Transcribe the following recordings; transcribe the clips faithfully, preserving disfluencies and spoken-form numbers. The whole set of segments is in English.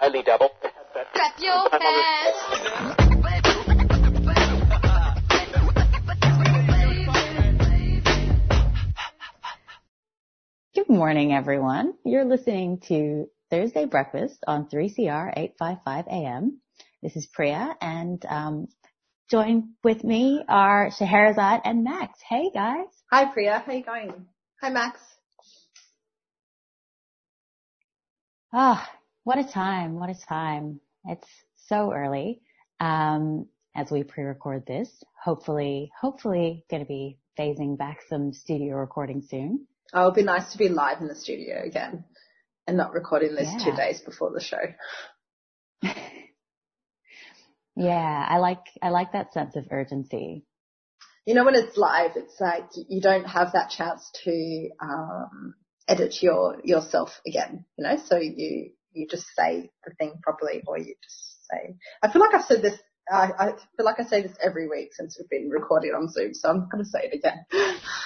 Only double. Clap your hands. Good morning, everyone. You're listening to Thursday Breakfast on three C R eight fifty-five a.m. This is Priya, and um, joined with me are Scheherazade and Max. Hey, guys. Hi, Priya. How are you going? Hi, Max. Ah, oh, what a time. What a time. It's so early um, as we pre-record this. Hopefully, hopefully going to be phasing back some studio recording soon. Oh, it'd be nice to be live in the studio again and not recording this yeah. two days before the show. yeah, I like I like that sense of urgency. You know, when it's live, it's like you don't have that chance to um, edit your yourself again. You know, so you you just say the thing properly, or you just say. I feel like I've said this. I, I feel like I say this every week since we've been recording on Zoom, so I'm going to say it again.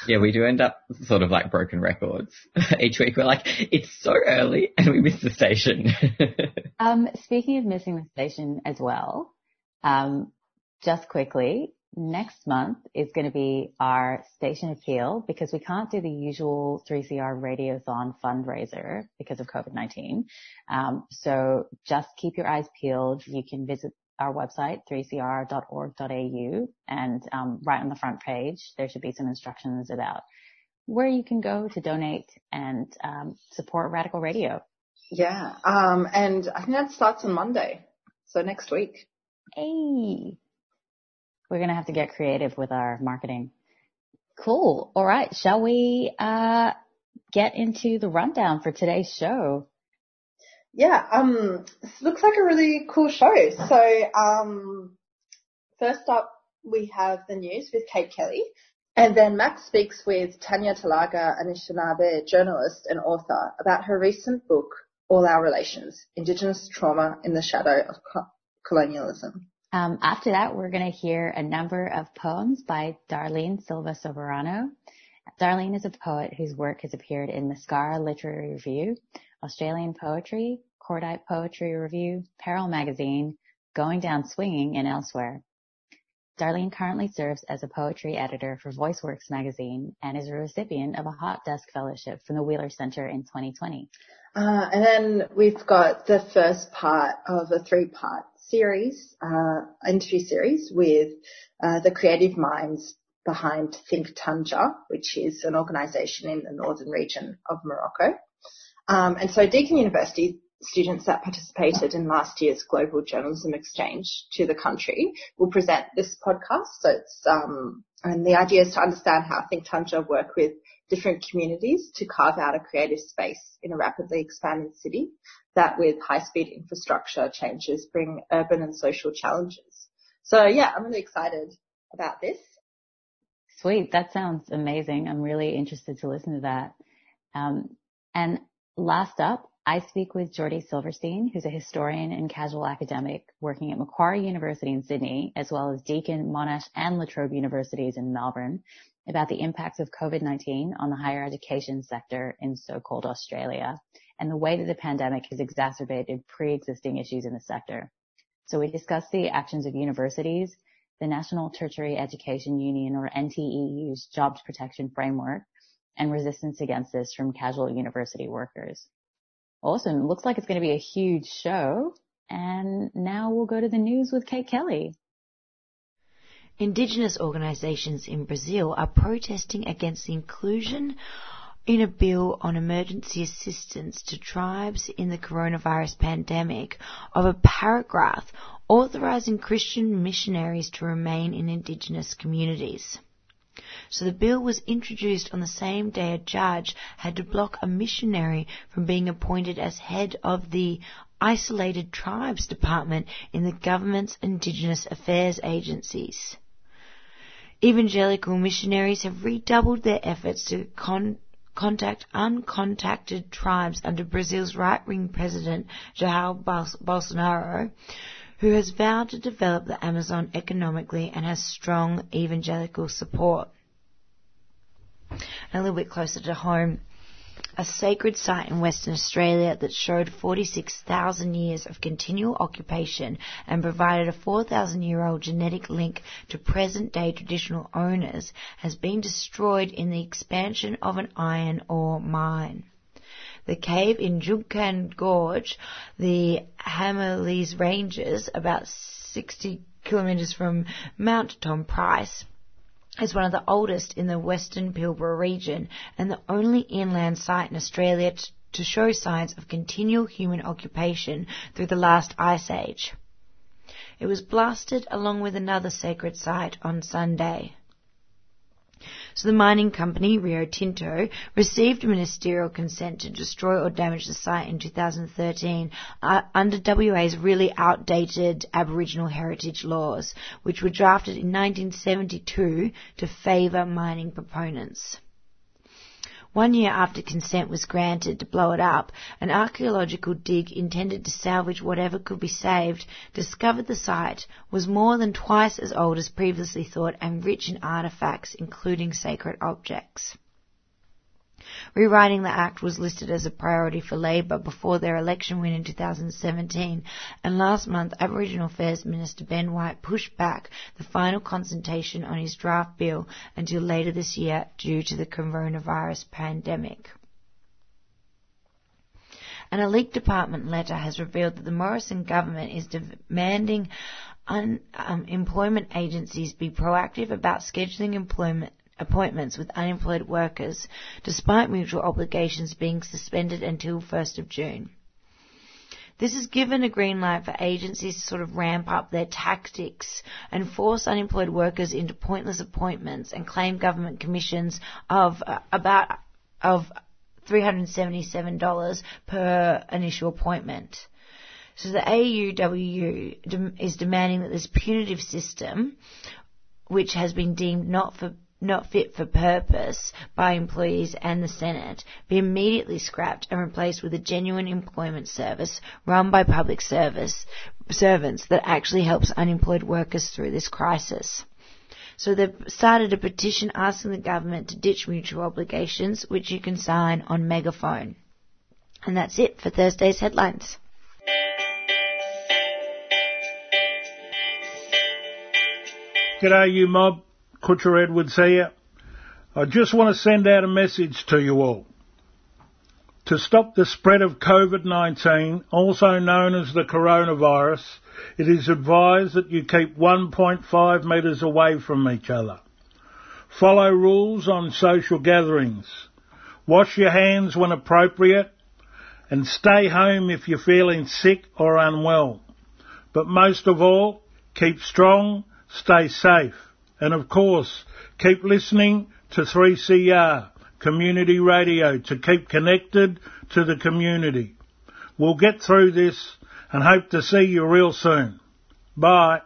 Yeah, we do end up sort of like broken records. Each week we're like, it's so early and we miss the station. um, speaking of missing the station as well, um, just quickly, next month is going to be our Station Appeal because we can't do the usual three C R Radiothon fundraiser because of covid nineteen. Um, so just keep your eyes peeled. You can visit our website, three c r dot org dot a u, and um, right on the front page, there should be some instructions about where you can go to donate and um, support Radical Radio. Yeah, um, and I think that starts on Monday, so next week. Hey, we're going to have to get creative with our marketing. Cool. All right, shall we uh, get into the rundown for today's show? Yeah, um, this looks like a really cool show. So, um, first up, we have the news with Kate Kelly. And then Max speaks with Tanya Talaga, Anishinaabe journalist and author, about her recent book, All Our Relations, Indigenous Trauma in the Shadow of Co- Colonialism. Um, after that, we're going to hear a number of poems by Darlene Silva Soberano. Darlene is a poet whose work has appeared in the Mascara Literary Review, Australian Poetry, Cordite Poetry Review, Peril Magazine, Going Down Swinging, and elsewhere. Darlene currently serves as a poetry editor for VoiceWorks magazine and is a recipient of a Heart Desk Fellowship from the Wheeler Centre in twenty twenty. Uh, and then we've got the first part of a three-part series, uh, interview series with uh, the creative minds behind Think Tanja, which is an organisation in the northern region of Morocco. Um, and so Deakin University students that participated in last year's Global Journalism Exchange to the country will present this podcast. So it's, um, and the idea is to understand how Think Tanja work with different communities to carve out a creative space in a rapidly expanding city that with high-speed infrastructure changes bring urban and social challenges. So yeah, I'm really excited about this. Sweet. That sounds amazing. I'm really interested to listen to that. Um, and last up, I speak with Jordy Silverstein, who's a historian and casual academic working at Macquarie University in Sydney, as well as Deakin, Monash and La Trobe Universities in Melbourne, about the impacts of covid nineteen on the higher education sector in so-called Australia and the way that the pandemic has exacerbated pre-existing issues in the sector. So we discuss the actions of universities, the National Tertiary Education Union, or N T E U's Jobs Protection Framework, and resistance against this from casual university workers. Awesome. Looks like it's going to be a huge show. And now we'll go to the news with Kate Kelly. Indigenous organisations in Brazil are protesting against the inclusion in a bill on emergency assistance to tribes in the coronavirus pandemic of a paragraph authorising Christian missionaries to remain in Indigenous communities. So the bill was introduced on the same day a judge had to block a missionary from being appointed as head of the Isolated Tribes Department in the government's Indigenous Affairs agencies. Evangelical missionaries have redoubled their efforts to con- contact uncontacted tribes under Brazil's right-wing president, Jair Bolsonaro, who has vowed to develop the Amazon economically and has strong evangelical support. A little bit closer to home, a sacred site in Western Australia that showed forty-six thousand years of continual occupation and provided a four thousand year old genetic link to present-day traditional owners has been destroyed in the expansion of an iron ore mine. The cave in Juukan Gorge, the Hammerleys Ranges, about sixty kilometres from Mount Tom Price, is one of the oldest in the Western Pilbara region and the only inland site in Australia t- to show signs of continual human occupation through the last ice age. It was blasted along with another sacred site on Sunday. So the mining company, Rio Tinto, received ministerial consent to destroy or damage the site in two thousand thirteen uh, under W A's really outdated Aboriginal heritage laws, which were drafted in nineteen seventy-two to favour mining proponents. One year after consent was granted to blow it up, an archaeological dig intended to salvage whatever could be saved discovered the site was more than twice as old as previously thought and rich in artefacts, including sacred objects. Rewriting the Act was listed as a priority for Labor before their election win in two thousand seventeen, and last month Aboriginal Affairs Minister Ben White pushed back the final consultation on his draft bill until later this year due to the coronavirus pandemic. And a leaked department letter has revealed that the Morrison government is demanding un- um, employment agencies be proactive about scheduling employment appointments with unemployed workers, despite mutual obligations being suspended until first of June. This has given a green light for agencies to sort of ramp up their tactics and force unemployed workers into pointless appointments and claim government commissions of uh, about of three hundred seventy-seven dollars per initial appointment. So the A U W U dem- is demanding that this punitive system, which has been deemed not for not fit for purpose by employees and the Senate, be immediately scrapped and replaced with a genuine employment service run by public service servants that actually helps unemployed workers through this crisis. So they've started a petition asking the government to ditch mutual obligations, which you can sign on Megaphone. And that's it for Thursday's headlines. G'day you mob. Kutcher Edwards here. I just want to send out a message to you all. To stop the spread of COVID nineteen, also known as the coronavirus, it is advised that you keep one point five metres away from each other. Follow rules on social gatherings. Wash your hands when appropriate and stay home if you're feeling sick or unwell. But most of all, keep strong, stay safe. And of course, keep listening to three C R, Community Radio, to keep connected to the community. We'll get through this and hope to see you real soon. Bye.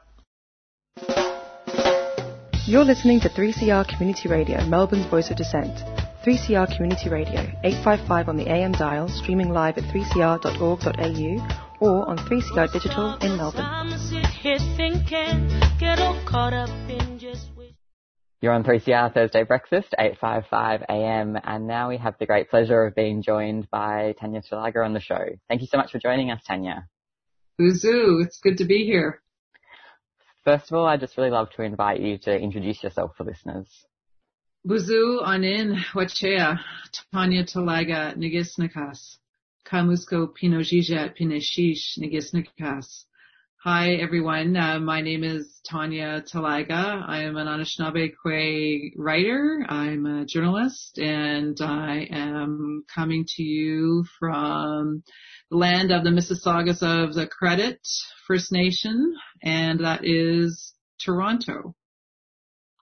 You're listening to three C R Community Radio, Melbourne's Voice of Dissent. three C R Community Radio, eight fifty-five on the A M dial, streaming live at three c r dot org dot a u. or on three C R Digital in Melbourne. You're on three C R Thursday Breakfast, eight fifty-five a m, and now we have the great pleasure of being joined by Tanya Shalaga on the show. Thank you so much for joining us, Tanya. Uzu, it's good to be here. First of all, I'd just really love to invite you to introduce yourself for listeners. Buzu Anin Wachea, Tanya Talaga Nagisnakas. Kamusko Pinojija Pineshish Nagisnikas. Hi, everyone. Uh, my name is Tanya Talaga. I am an Anishinaabe Kwe writer. I'm a journalist, and I am coming to you from the land of the Mississaugas of the Credit First Nation, and that is Toronto,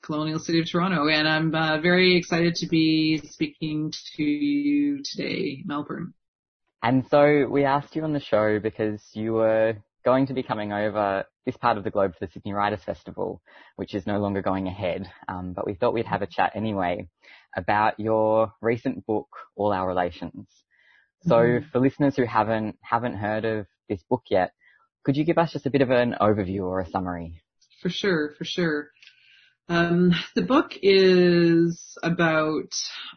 colonial city of Toronto. And I'm uh, very excited to be speaking to you today, Melbourne. And so we asked you on the show because you were going to be coming over this part of the globe for the Sydney Writers Festival, which is no longer going ahead. Um, but we thought we'd have a chat anyway about your recent book, All Our Relations. So mm-hmm. for listeners who haven't haven't heard of this book yet, could you give us just a bit of an overview or a summary? For sure, for sure. Um, the book is about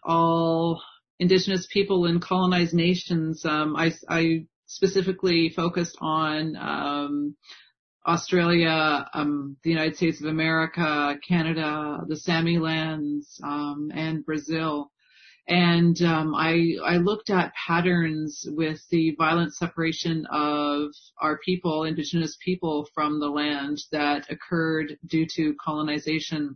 all Indigenous people in colonized nations. Um, I, I specifically focused on um, Australia, um, the United States of America, Canada, the Sami lands, um, and Brazil. And um, I, I looked at patterns with the violent separation of our people, Indigenous people, from the land that occurred due to colonization.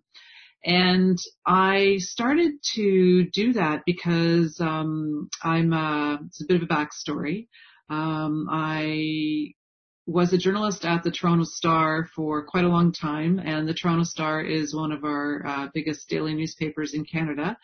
And I started to do that because um, I'm a, it's a bit of a backstory. Um, I was a journalist at the Toronto Star for quite a long time, and the Toronto Star is one of our uh, biggest daily newspapers in Canada.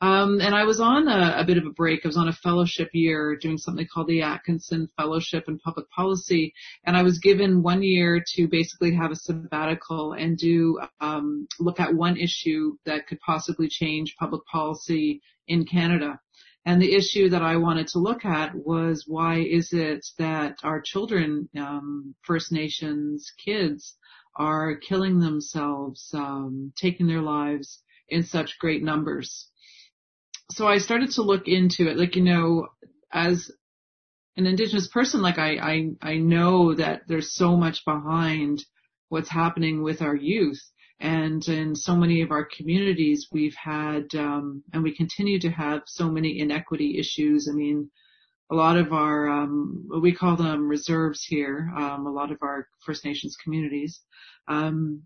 Um, and I was on a, a bit of a break. I was on a fellowship year doing something called the Atkinson Fellowship in Public Policy. And I was given one year to basically have a sabbatical and do, um, look at one issue that could possibly change public policy in Canada. And the issue that I wanted to look at was, why is it that our children, um, First Nations kids, are killing themselves, um, taking their lives in such great numbers? So I started to look into it, like, you know, as an Indigenous person, like I, I, I know that there's so much behind what's happening with our youth. And in so many of our communities, we've had, um, and we continue to have so many inequity issues. I mean, a lot of our, um, we call them reserves here, um, a lot of our First Nations communities, um,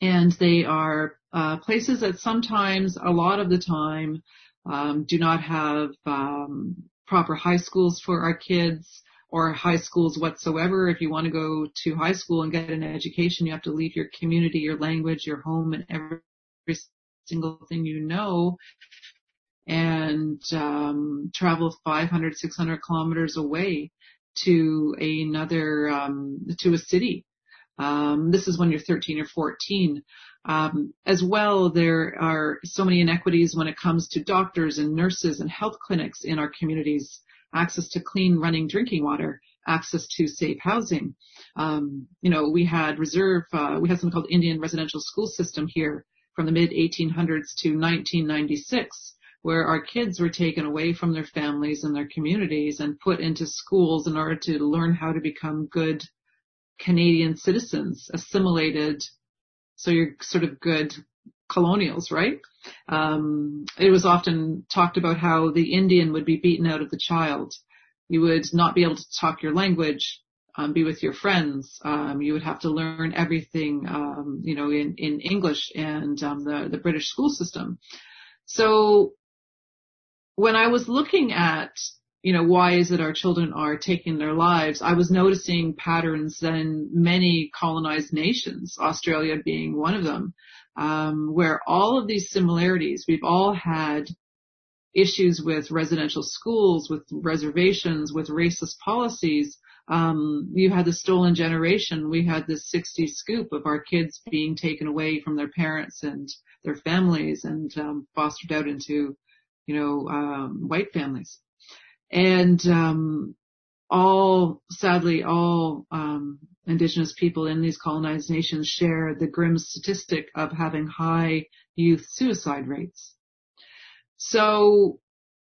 and they are uh places that sometimes, a lot of the time, um do not have um proper high schools for our kids, or high schools whatsoever. If you want to go to high school and get an education, you have to leave your community, your language, your home, and every single thing you know, and um travel five hundred, six hundred kilometers away to another, um to a city. Um, this is when you're thirteen or fourteen. Um, as well, there are so many inequities when it comes to doctors and nurses and health clinics in our communities, access to clean running drinking water, access to safe housing. Um, you know, we had reserve, uh, we had something called Indian residential school system here from the mid eighteen hundreds to nineteen ninety-six, where our kids were taken away from their families and their communities and put into schools in order to learn how to become good Canadian citizens, assimilated, so you're sort of good colonials, right? Um, it was often talked about how the Indian would be beaten out of the child. You would not be able to talk your language, um, be with your friends. Um, you would have to learn everything, um, you know, in, in English and um, the, the British school system. So when I was looking at, you know, why is it our children are taking their lives, I was noticing patterns in many colonized nations, Australia being one of them, um, where all of these similarities, we've all had issues with residential schools, with reservations, with racist policies. Um, you had the stolen generation. We had this sixties scoop of our kids being taken away from their parents and their families and um, fostered out into, you know, um, white families. And um all, sadly, all um Indigenous people in these colonized nations share the grim statistic of having high youth suicide rates. So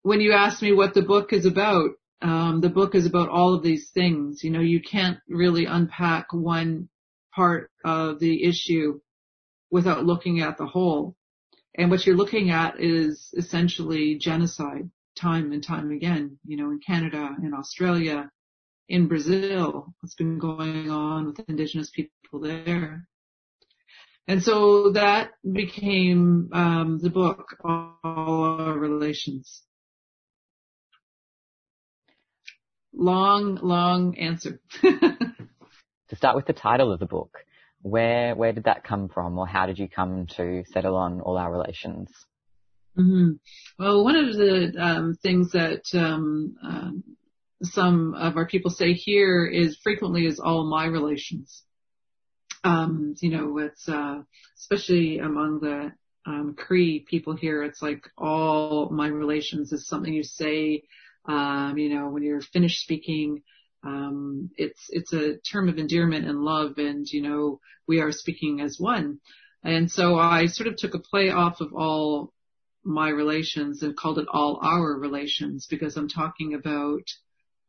when you ask me what the book is about, um the book is about all of these things. You know, you can't really unpack one part of the issue without looking at the whole. And what you're looking at is essentially genocide. Time and time again, you know, in Canada, in Australia, in Brazil, what's been going on with Indigenous people there. And so that became um, the book, All Our Relations. Long, long answer. To start with the title of the book, where where did that come from, or how did you come to settle on All Our Relations? Mm-hmm. Well, one of the um, things that um, um, some of our people say here is frequently is all my relations. Um, you know, it's, uh, especially among the, um, Cree people here, it's like all my relations is something you say, um, you know, when you're finished speaking. Um, it's, it's a term of endearment and love, and, you know, we are speaking as one. And so I sort of took a play off of all my relations and called it all our relations, because I'm talking about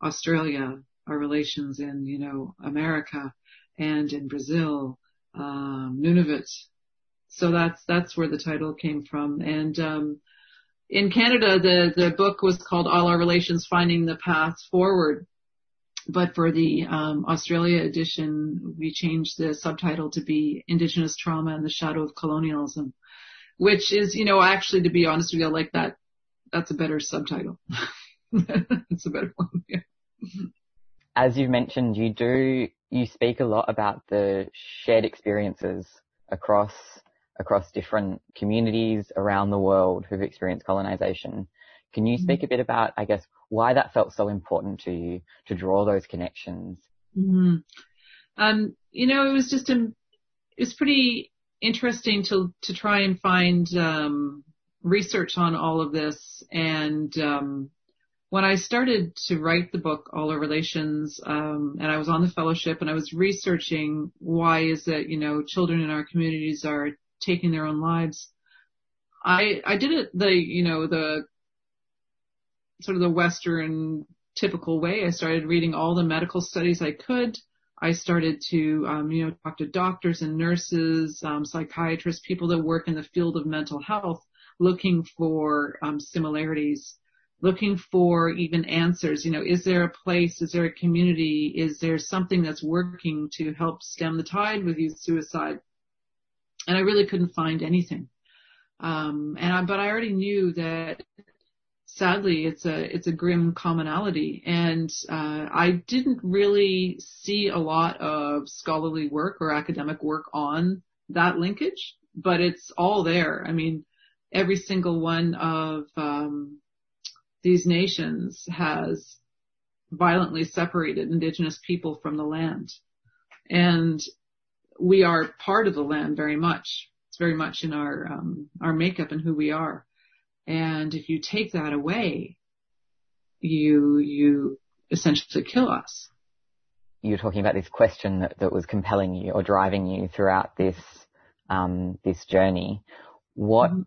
Australia, our relations in, you know, America, and in Brazil, um, Nunavut. So that's, that's where the title came from. And, um, in Canada, the, the book was called All Our Relations, Finding the Path Forward. But for the, um, Australia edition, we changed the subtitle to be Indigenous Trauma and the Shadow of Colonialism, which is, you know, actually, to be honest with you, I like that. That's a better subtitle. It's a better one. Yeah. As you mentioned, you do, you speak a lot about the shared experiences across, across different communities around the world who've experienced colonization. Can you speak a bit about, I guess, why that felt so important to you to draw those connections? Mm-hmm. Um, you know, it was just, a, it was pretty interesting to, to try and find, um, research on all of this. And, um, when I started to write the book, All Our Relations, um, and I was on the fellowship and I was researching why is it, you know, children in our communities are taking their own lives. I, I did it the, you know, the sort of the Western typical way. I started reading all the medical studies I could. I started to, um, you know, talk to doctors and nurses, um, psychiatrists, people that work in the field of mental health, looking for, um, similarities, looking for even answers. You know, is there a place, is there a community, is there something that's working to help stem the tide with youth suicide? And I really couldn't find anything. Um, and I, but I already knew that sadly it's a, it's a grim commonality. And, uh, I didn't really see a lot of scholarly work or academic work on that linkage, but it's all there. I mean, every single one of, um, these nations has violently separated Indigenous people from the land. And we are part of the land very much. It's very much in our, um, our makeup and who we are. And if you take that away, you, you essentially kill us. You're talking about this question that, that was compelling you or driving you throughout this, um, this journey. What, mm-hmm.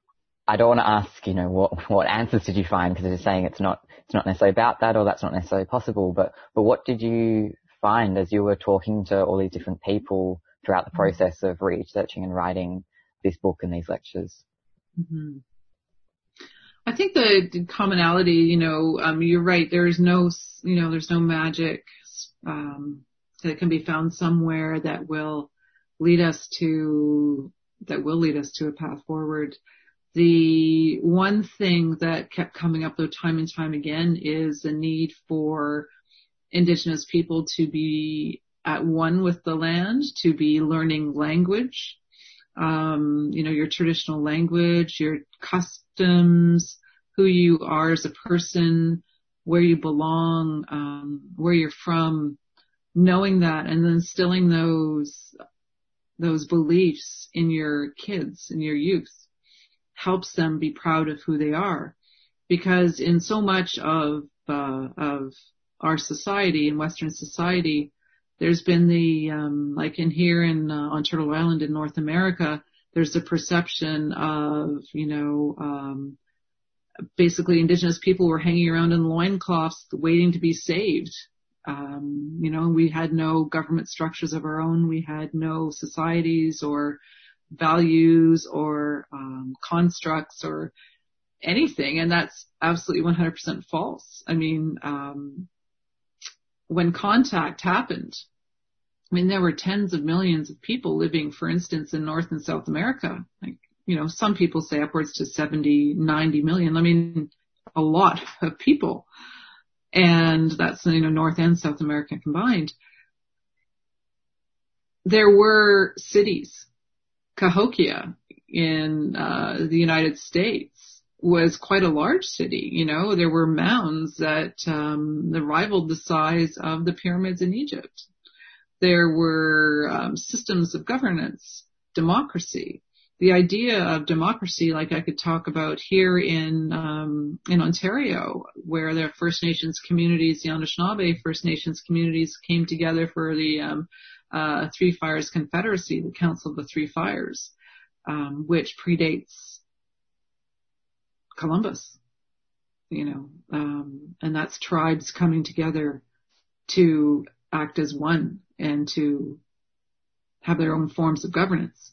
I don't want to ask, you know, what, what answers did you find? Because you're saying it's not, it's not necessarily about that, or that's not necessarily possible, but, but what did you find as you were talking to all these different people throughout the process of researching and writing this book and these lectures? Mm-hmm. I think the commonality, you know, um, you're right. There is no, you know, there's no magic, um, that can be found somewhere that will lead us to, that will lead us to a path forward. The one thing that kept coming up though time and time again is the need for Indigenous people to be at one with the land, to be learning language, um, you know, your traditional language, your customs, who you are as a person, where you belong, um, where you're from, knowing that and then instilling those, those beliefs in your kids, in your youth. Helps them be proud of who they are, because in so much of uh, of our society, in Western society, there's been the um like in here in uh, on Turtle Island in North America, there's a perception of, you know, um basically Indigenous people were hanging around in loincloths waiting to be saved. Um you know, we had no government structures of our own, we had no societies or values or um constructs or anything, and that's absolutely one hundred percent false. I mean, um when contact happened, I mean, there were tens of millions of people living, for instance, in North and South America. Like, you know, some people say upwards to seventy, ninety million. I mean, a lot of people. And that's, you know, North and South America combined. There were cities. Cahokia in uh the United States was quite a large city. You know, there were mounds that um, that rivaled the size of the pyramids in Egypt. There were um, systems of governance, democracy. The idea of democracy, like I could talk about here in um, in Ontario, where the First Nations communities, the Anishinaabe First Nations communities, came together for the um, uh, Three Fires Confederacy, the Council of the Three Fires, um, which predates Columbus, you know, um, and that's tribes coming together to act as one and to have their own forms of governance.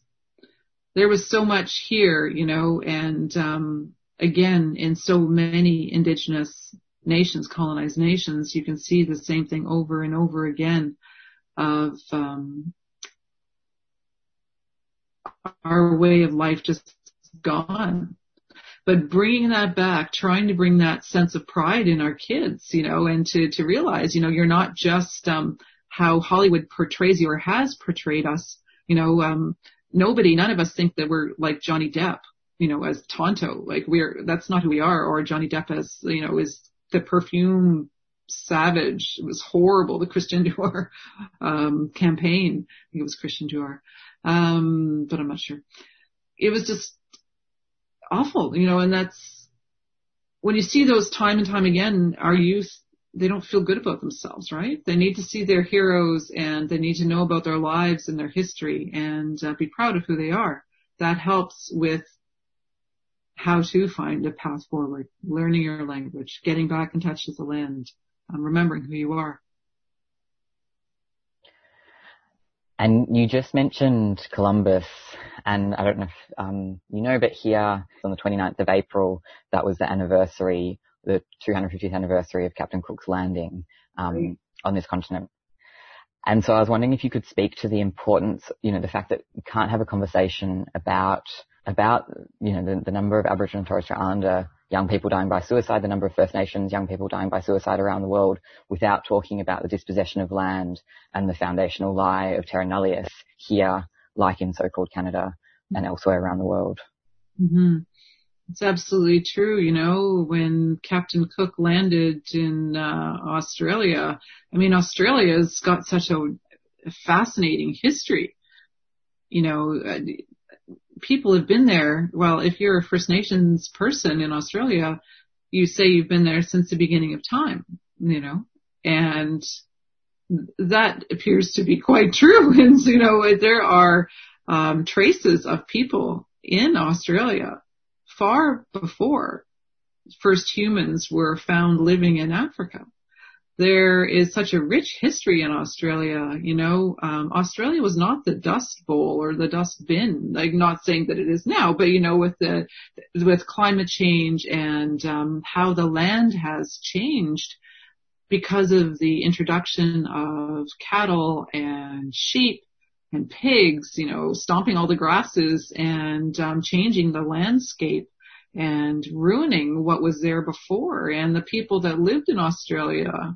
There was so much here, you know, and um, again, in so many indigenous nations, colonized nations, you can see the same thing over and over again of um, our way of life just gone. But bringing that back, trying to bring that sense of pride in our kids, you know, and to, to realize, you know, you're not just um, how Hollywood portrays you or has portrayed us, you know, um, Nobody, none of us think that we're like Johnny Depp, you know, as Tonto. Like we're, that's not who we are. Or Johnny Depp as, you know, is the perfume savage. It was horrible. The Christian Dior, um, campaign. I think it was Christian Dior. Um, but I'm not sure. It was just awful, you know, and that's when you see those time and time again, our youth, they don't feel good about themselves, right? They need to see their heroes and they need to know about their lives and their history and uh, be proud of who they are. That helps with how to find a path forward, learning your language, getting back in touch with the land, um, remembering who you are. And you just mentioned Columbus, and I don't know if um, you know, but here on the twenty-ninth of April, that was the anniversary the two hundred fiftieth anniversary of Captain Cook's landing um, right. on this continent. And so I was wondering if you could speak to the importance, you know, the fact that you can't have a conversation about, about you know, the, the number of Aboriginal and Torres Strait Islander young people dying by suicide, the number of First Nations young people dying by suicide around the world without talking about the dispossession of land and the foundational lie of terra nullius here, like in so-called Canada and elsewhere around the world. Mm-hmm. It's absolutely true. You know, when Captain Cook landed in uh, Australia, I mean, Australia's got such a fascinating history. You know, people have been there. Well, if you're a First Nations person in Australia, you say you've been there since the beginning of time, you know, and that appears to be quite true. And, you know, there are um, traces of people in Australia far before first humans were found living in Africa. There is such a rich history in Australia, you know. Um, Australia was not the dust bowl or the dust bin, like not saying that it is now, but you know, with the, with climate change and um, how the land has changed because of the introduction of cattle and sheep and pigs, you know, stomping all the grasses and um, changing the landscape and ruining what was there before. And the people that lived in Australia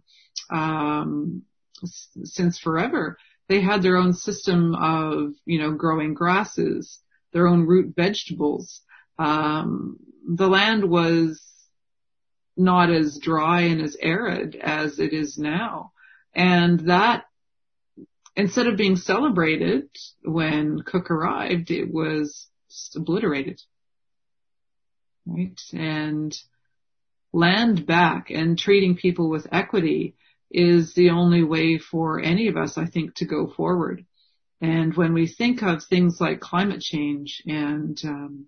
um, s- since forever, they had their own system of, you know, growing grasses, their own root vegetables. Um, the land was not as dry and as arid as it is now. And that, instead of being celebrated when Cook arrived, it was obliterated, right? And land back and treating people with equity is the only way for any of us, I think, to go forward. And when we think of things like climate change and, um,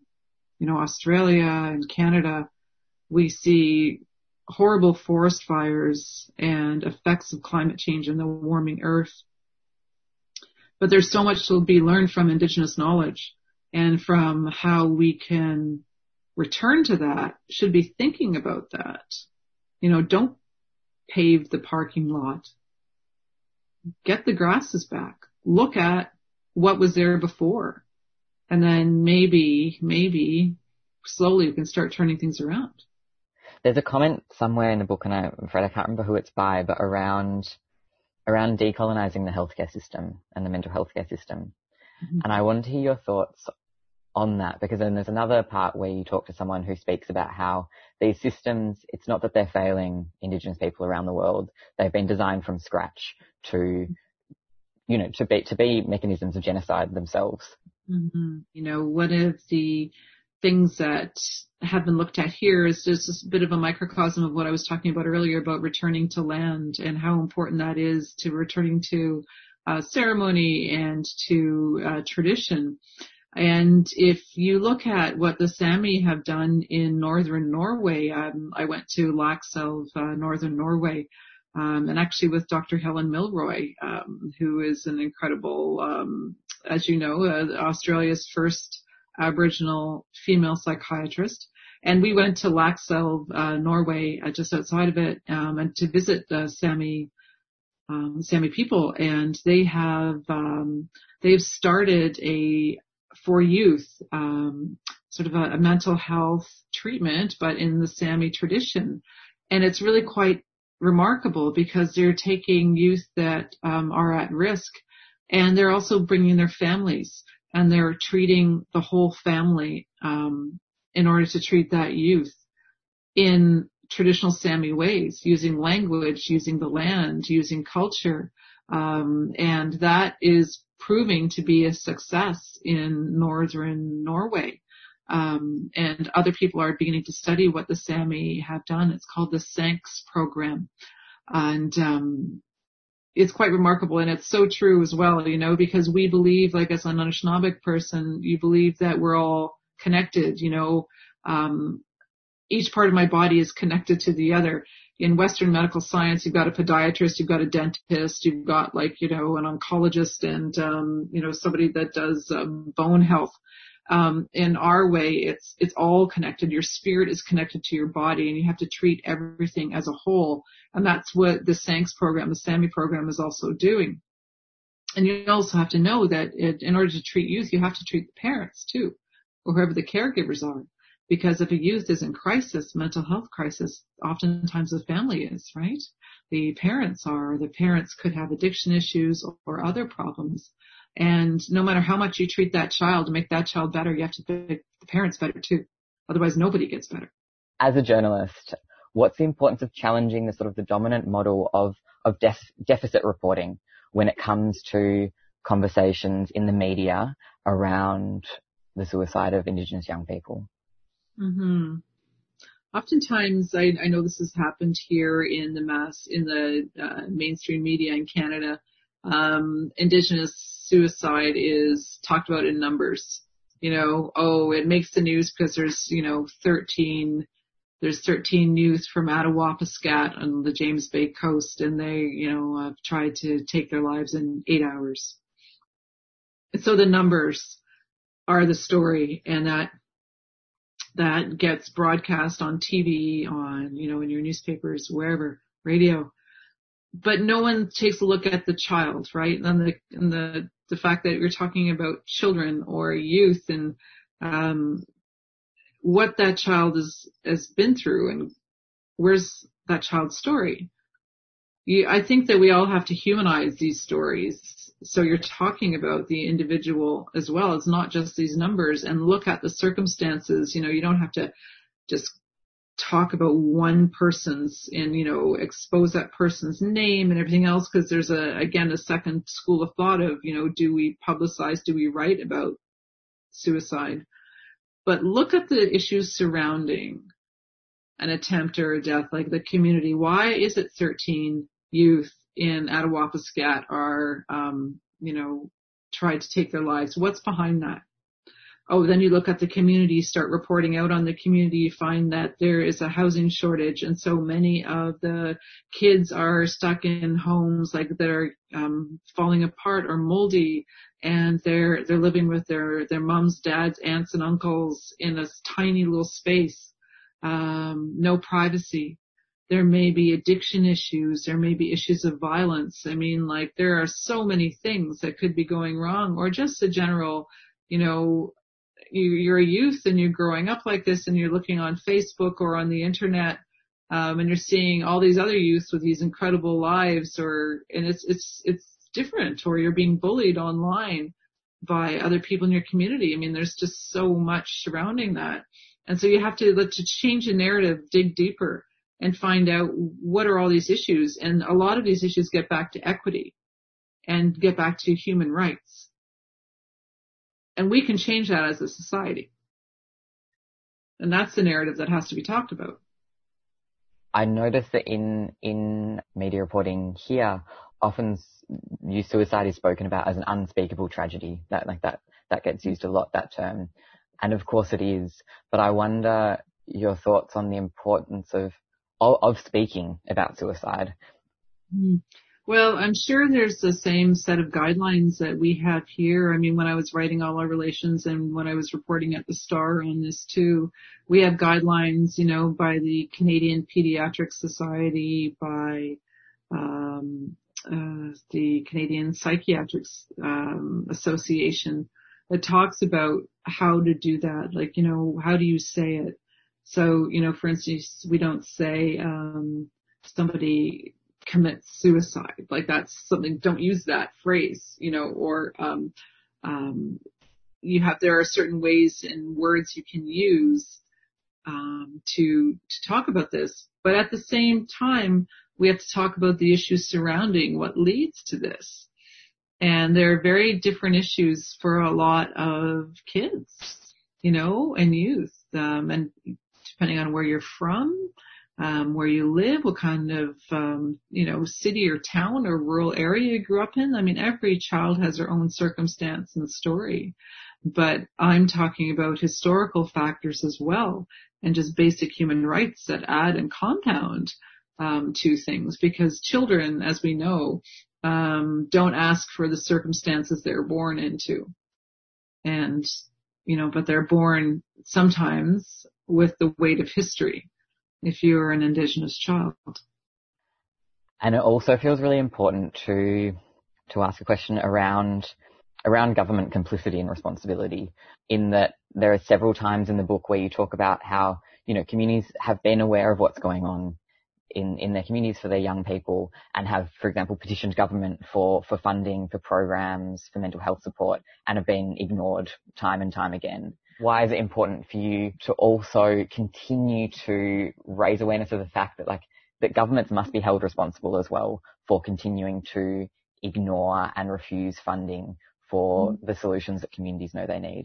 you know, Australia and Canada, we see horrible forest fires and effects of climate change and the warming earth. But there's so much to be learned from Indigenous knowledge and from how we can return to that, should be thinking about that. You know, don't pave the parking lot. Get the grasses back. Look at what was there before. And then maybe, maybe slowly we can start turning things around. There's a comment somewhere in the book, and I'm afraid I can't remember who it's by, but around... around decolonizing the healthcare system and the mental health care system. Mm-hmm. And I wanted to hear your thoughts on that, because then there's another part where you talk to someone who speaks about how these systems, it's not that they're failing Indigenous people around the world. They've been designed from scratch to, you know, to be, to be mechanisms of genocide themselves. Mm-hmm. You know, one of the things that have been looked at here is just this bit of a microcosm of what I was talking about earlier about returning to land and how important that is to returning to uh, ceremony and to uh, tradition. And if you look at what the Sami have done in northern Norway, um, I went to Lakselv, uh, northern Norway, um, and actually with Doctor Helen Milroy, um, who is an incredible, um, as you know, uh, Australia's first Aboriginal female psychiatrist. And we went to Lakselv, uh, Norway, uh, just outside of it, um, and to visit the Sami um, Sami people. And they have um, they've started a for youth, um, sort of a, a mental health treatment, but in the Sami tradition. And it's really quite remarkable because they're taking youth that um, are at risk, and they're also bringing their families, and they're treating the whole family um, in order to treat that youth in traditional Sami ways, using language, using the land, using culture. Um, and that is proving to be a success in northern Norway. Um, and other people are beginning to study what the Sami have done. It's called the SANKS program. And um, it's quite remarkable. And it's so true as well, you know, because we believe, like as an Anishinaabeg person, you believe that we're all connected, you know. Um, each part of my body is connected to the other. In Western medical science, you've got a podiatrist, you've got a dentist, you've got like, you know, an oncologist and, um, you know, somebody that does um, bone health. Um, in our way, it's, it's all connected. Your spirit is connected to your body, and you have to treat everything as a whole. And that's what the SANKS program, the Sami program, is also doing. And you also have to know that it, in order to treat youth, you have to treat the parents too, or whoever the caregivers are. Because if a youth is in crisis, mental health crisis, oftentimes the family is, right? The parents are. The parents could have addiction issues or other problems. And no matter how much you treat that child to make that child better, you have to make the parents better too. Otherwise, nobody gets better. As a journalist, what's the importance of challenging the sort of the dominant model of, of def- deficit reporting when it comes to conversations in the media around the suicide of Indigenous young people? Mm-hmm. Oftentimes, I, I know this has happened here in the mass, in the uh, mainstream media in Canada. Um, Indigenous suicide is talked about in numbers. You know, oh, it makes the news because there's, you know, thirteen, there's thirteen youth from Attawapiskat on the James Bay coast, and they, you know, have tried to take their lives in eight hours. And so the numbers are the story, and that. That gets broadcast on T V, on, you know, in your newspapers, wherever, radio. But no one takes a look at the child, right? And the, and the, the fact that you're talking about children or youth and, um, what that child is, has been through, and where's that child's story? You, I think that we all have to humanize these stories. So you're talking about the individual as well. It's not just these numbers, and look at the circumstances. You know, you don't have to just talk about one person's and, you know, expose that person's name and everything else, because there's a, again, a second school of thought of, you know, do we publicize, do we write about suicide? But look at the issues surrounding an attempt or a death, like the community. Why is it thirteen youth in Attawapiskat are, um, you know, tried to take their lives? What's behind that? Oh, then you look at the community, start reporting out on the community, you find that there is a housing shortage, and so many of the kids are stuck in homes like that are um, falling apart or moldy, and they're they're living with their their moms, dads, aunts, and uncles in a tiny little space, um, no privacy. There may be addiction issues. There may be issues of violence. I mean, like, there are so many things that could be going wrong, or just the general, you know, you, you're a youth and you're growing up like this, and you're looking on Facebook or on the internet, um, and you're seeing all these other youths with these incredible lives, or, and it's, it's, it's different, or you're being bullied online. by other people in your community. I mean, there's just so much surrounding that. And so you have to, to change the narrative, dig deeper and find out what are all these issues. And a lot of these issues get back to equity and get back to human rights. And we can change that as a society. And that's the narrative that has to be talked about. I noticed that in, in media reporting here, often youth suicide is spoken about as an unspeakable tragedy. That, like that, that gets used a lot, that term. And of course it is. But I wonder your thoughts on the importance of, of, of speaking about suicide. Well, I'm sure there's the same set of guidelines that we have here. I mean, when I was writing All Our Relations and when I was reporting at the Star on this too, we have guidelines, you know, by the Canadian Pediatric Society, by, um, uh, the Canadian Psychiatric, um, Association, that talks about how to do that. Like, you know, how do you say it? So, you know, for instance, we don't say, um, somebody commits suicide. Like, that's something, don't use that phrase, you know, or, um, um, you have, there are certain ways and words you can use, um, to, to talk about this. But at the same time, we have to talk about the issues surrounding what leads to this. And there are very different issues for a lot of kids, you know, and youth. Um, and depending on where you're from, um, where you live, what kind of, um, you know, city or town or rural area you grew up in. I mean, every child has their own circumstance and story. But I'm talking about historical factors as well, and just basic human rights that add and compound um, to things, because children, as we know, Um, don't ask for the circumstances they're born into. And, you know, but they're born sometimes with the weight of history if you're an Indigenous child. And it also feels really important to to ask a question around around government complicity and responsibility, in that there are several times in the book where you talk about how, you know, communities have been aware of what's going on in, in their communities for their young people, and have, for example, petitioned government for, for funding, for programs, for mental health support, and have been ignored time and time again. Why is it important for you to also continue to raise awareness of the fact that, like, that governments must be held responsible as well for continuing to ignore and refuse funding for mm. the solutions that communities know they need?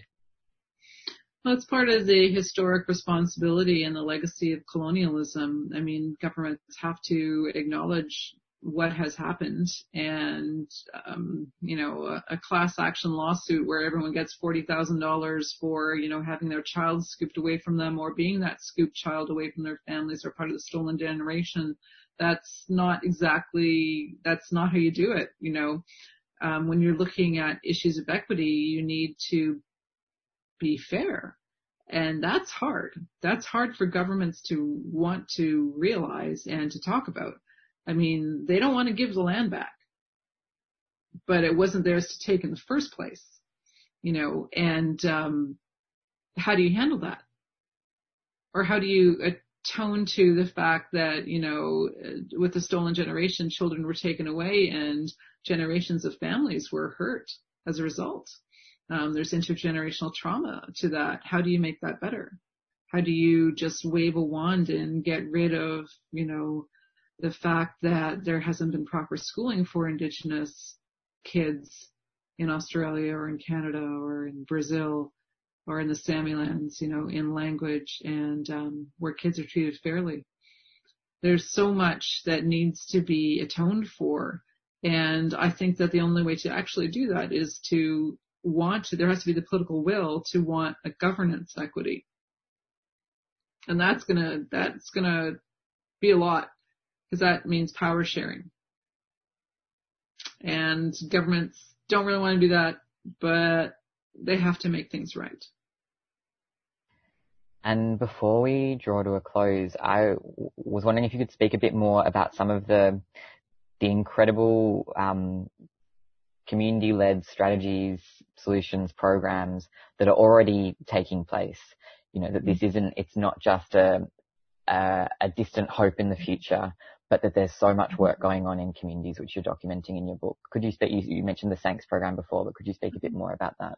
Well, it's part of the historic responsibility and the legacy of colonialism. I mean, governments have to acknowledge what has happened, and, um, you know, a, a class action lawsuit where everyone gets forty thousand dollars for, you know, having their child scooped away from them, or being that scooped child away from their families, or part of the stolen generation. That's not exactly, that's not how you do it. You know, um, when you're looking at issues of equity, you need to be fair. And that's hard. That's hard for governments to want to realize and to talk about. I mean, they don't want to give the land back, but it wasn't theirs to take in the first place, you know, and um, how do you handle that? Or how do you atone to the fact that, you know, with the stolen generation, children were taken away and generations of families were hurt as a result? Um, there's intergenerational trauma to that. How do you make that better? How do you just wave a wand and get rid of, you know, the fact that there hasn't been proper schooling for Indigenous kids in Australia or in Canada or in Brazil or in the Sami lands, you know, in language and um, where kids are treated fairly? There's so much that needs to be atoned for. And I think that the only way to actually do that is to want to, there has to be the political will to want a governance equity. And that's gonna, that's gonna be a lot, because that means power sharing. And governments don't really want to do that, but they have to make things right. And before we draw to a close, I was wondering if you could speak a bit more about some of the, the incredible, um, community-led strategies, solutions, programs that are already taking place. You know, that this isn't, it's not just a, a, a distant hope in the future, but that there's so much work going on in communities which you're documenting in your book. Could you speak, you mentioned the SANCS program before, but could you speak a bit more about that?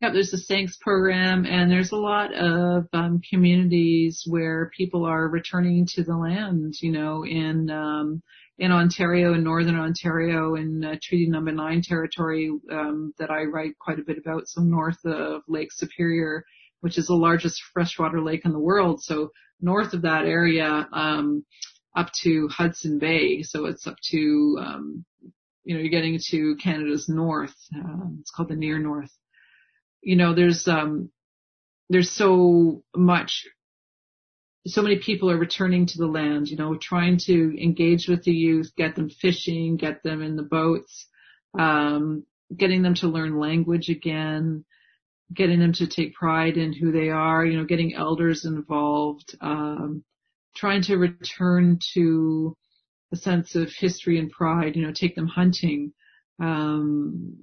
Yeah, there's the SANCS program, and there's a lot of um, communities where people are returning to the land, you know, in um, in Ontario, in Northern Ontario, in uh, Treaty Number nine territory um, that I write quite a bit about, so north of Lake Superior, which is the largest freshwater lake in the world. So north of that area, um, up to Hudson Bay, so it's up to, um, you know, you're getting to Canada's north. Uh, it's called the Near North. You know, there's um, there's so much. So many people are returning to the land, you know, trying to engage with the youth, get them fishing, get them in the boats, um, getting them to learn language again, getting them to take pride in who they are, you know, getting elders involved, um, trying to return to a sense of history and pride, you know, take them hunting. Um,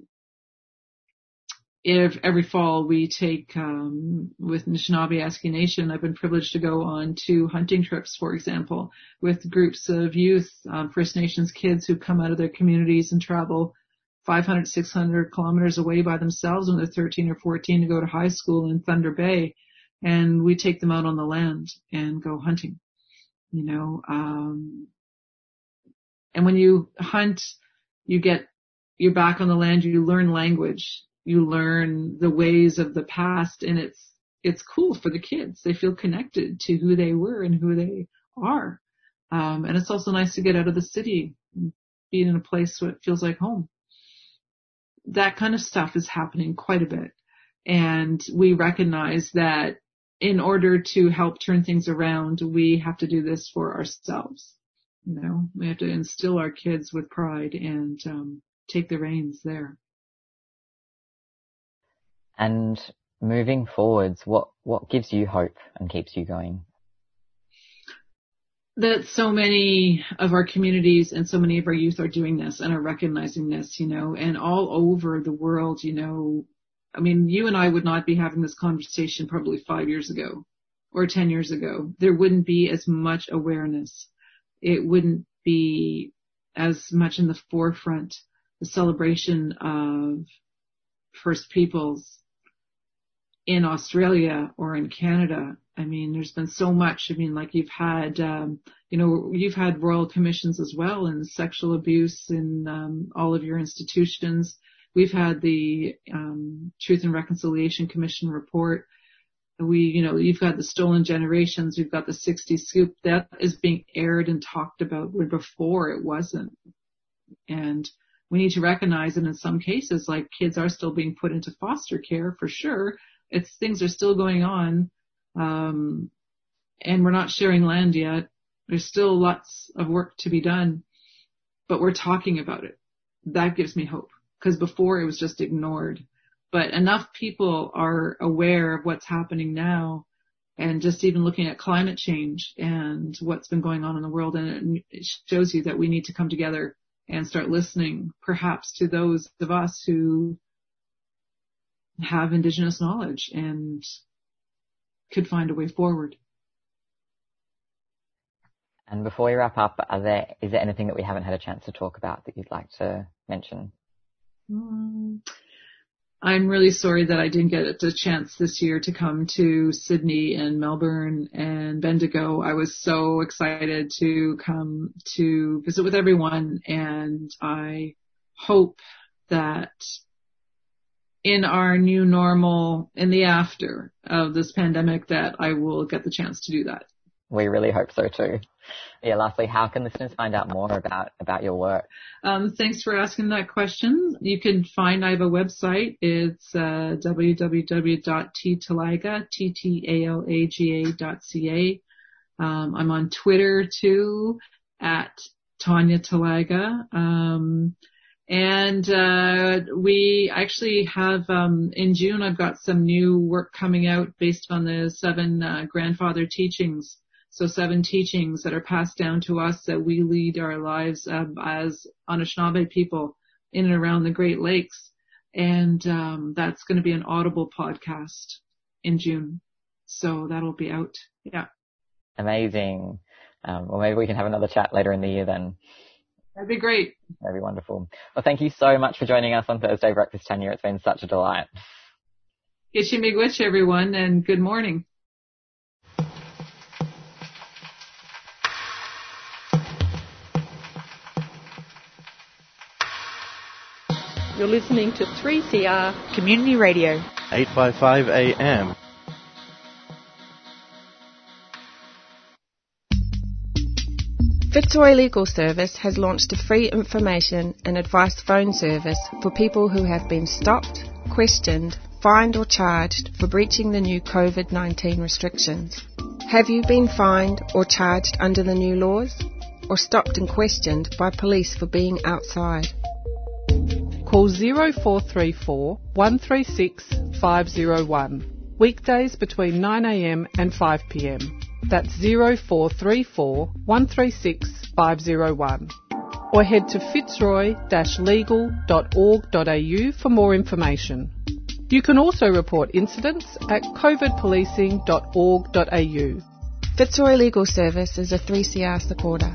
If every fall we take, um, with Anishinaabe Aski Nation, I've been privileged to go on two hunting trips, for example, with groups of youth, um, First Nations kids who come out of their communities and travel five hundred, six hundred kilometers away by themselves when they're thirteen or fourteen to go to high school in Thunder Bay. And we take them out on the land and go hunting, you know, um, and when you hunt, you get, you're back on the land, you learn language. You learn the ways of the past, and it's it's cool for the kids. They feel connected to who they were and who they are. Um, and it's also nice to get out of the city, being in a place where it feels like home. That kind of stuff is happening quite a bit. And we recognize that in order to help turn things around, we have to do this for ourselves. You know, we have to instill our kids with pride and um, take the reins there. And moving forwards, what, what gives you hope and keeps you going? That so many of our communities and so many of our youth are doing this and are recognizing this, you know, and all over the world, you know, I mean, you and I would not be having this conversation probably five years ago or ten years ago. There wouldn't be as much awareness. It wouldn't be as much in the forefront, the celebration of First Peoples in Australia or in Canada. I mean, there's been so much. I mean, like you've had, um, you know, you've had royal commissions as well in sexual abuse in um, all of your institutions. We've had the um, Truth and Reconciliation Commission report. We, you know, you've got the Stolen Generations. We've got the sixty scoop. That is being aired and talked about where before it wasn't. And we need to recognize that in some cases, like, kids are still being put into foster care for sure. It's things are still going on, um, and we're not sharing land yet. There's still lots of work to be done, but we're talking about it. That gives me hope, because before it was just ignored. But enough people are aware of what's happening now, and just even looking at climate change and what's been going on in the world, and it shows you that we need to come together and start listening, perhaps, to those of us who have Indigenous knowledge and could find a way forward. And before we wrap up, are there, is there anything that we haven't had a chance to talk about that you'd like to mention? Um, I'm really sorry that I didn't get a chance this year to come to Sydney and Melbourne and Bendigo. I was so excited to come to visit with everyone, and I hope that in our new normal, in the after of this pandemic, that I will get the chance to do that. We really hope so too. Yeah, lastly, how can listeners find out more about, about your work? Um, thanks for asking that question. You can find, I have a website. It's uh, w w w dot t talaga dot c a. Um, I'm on Twitter too, at Tanya Talaga. Um, and uh, we actually have, um, in June, I've got some new work coming out based on the seven uh, grandfather teachings. So seven teachings that are passed down to us that we lead our lives um, as Anishinaabe people in and around the Great Lakes. And um, that's going to be an Audible podcast in June. So that'll be out. Yeah. Amazing. Um, or maybe we can have another chat later in the year then. That'd be great. That'd be wonderful. Well, thank you so much for joining us on Thursday Breakfast Tenure. It's been such a delight. Kishi miigwech, everyone, and good morning. You're listening to three C R Community Radio, eight fifty-five A M. Fitzroy Legal Service has launched a free information and advice phone service for people who have been stopped, questioned, fined or charged for breaching the new COVID nineteen restrictions. Have you been fined or charged under the new laws? Or stopped and questioned by police for being outside? Call zero four three four, one three six, five zero one, weekdays between nine a m and five p m. That's zero four three four, one three six, five zero one. Or head to fitzroy dash legal dot org dot a u for more information. You can also report incidents at covid policing dot org dot a u. Fitzroy Legal Service is a three C R supporter.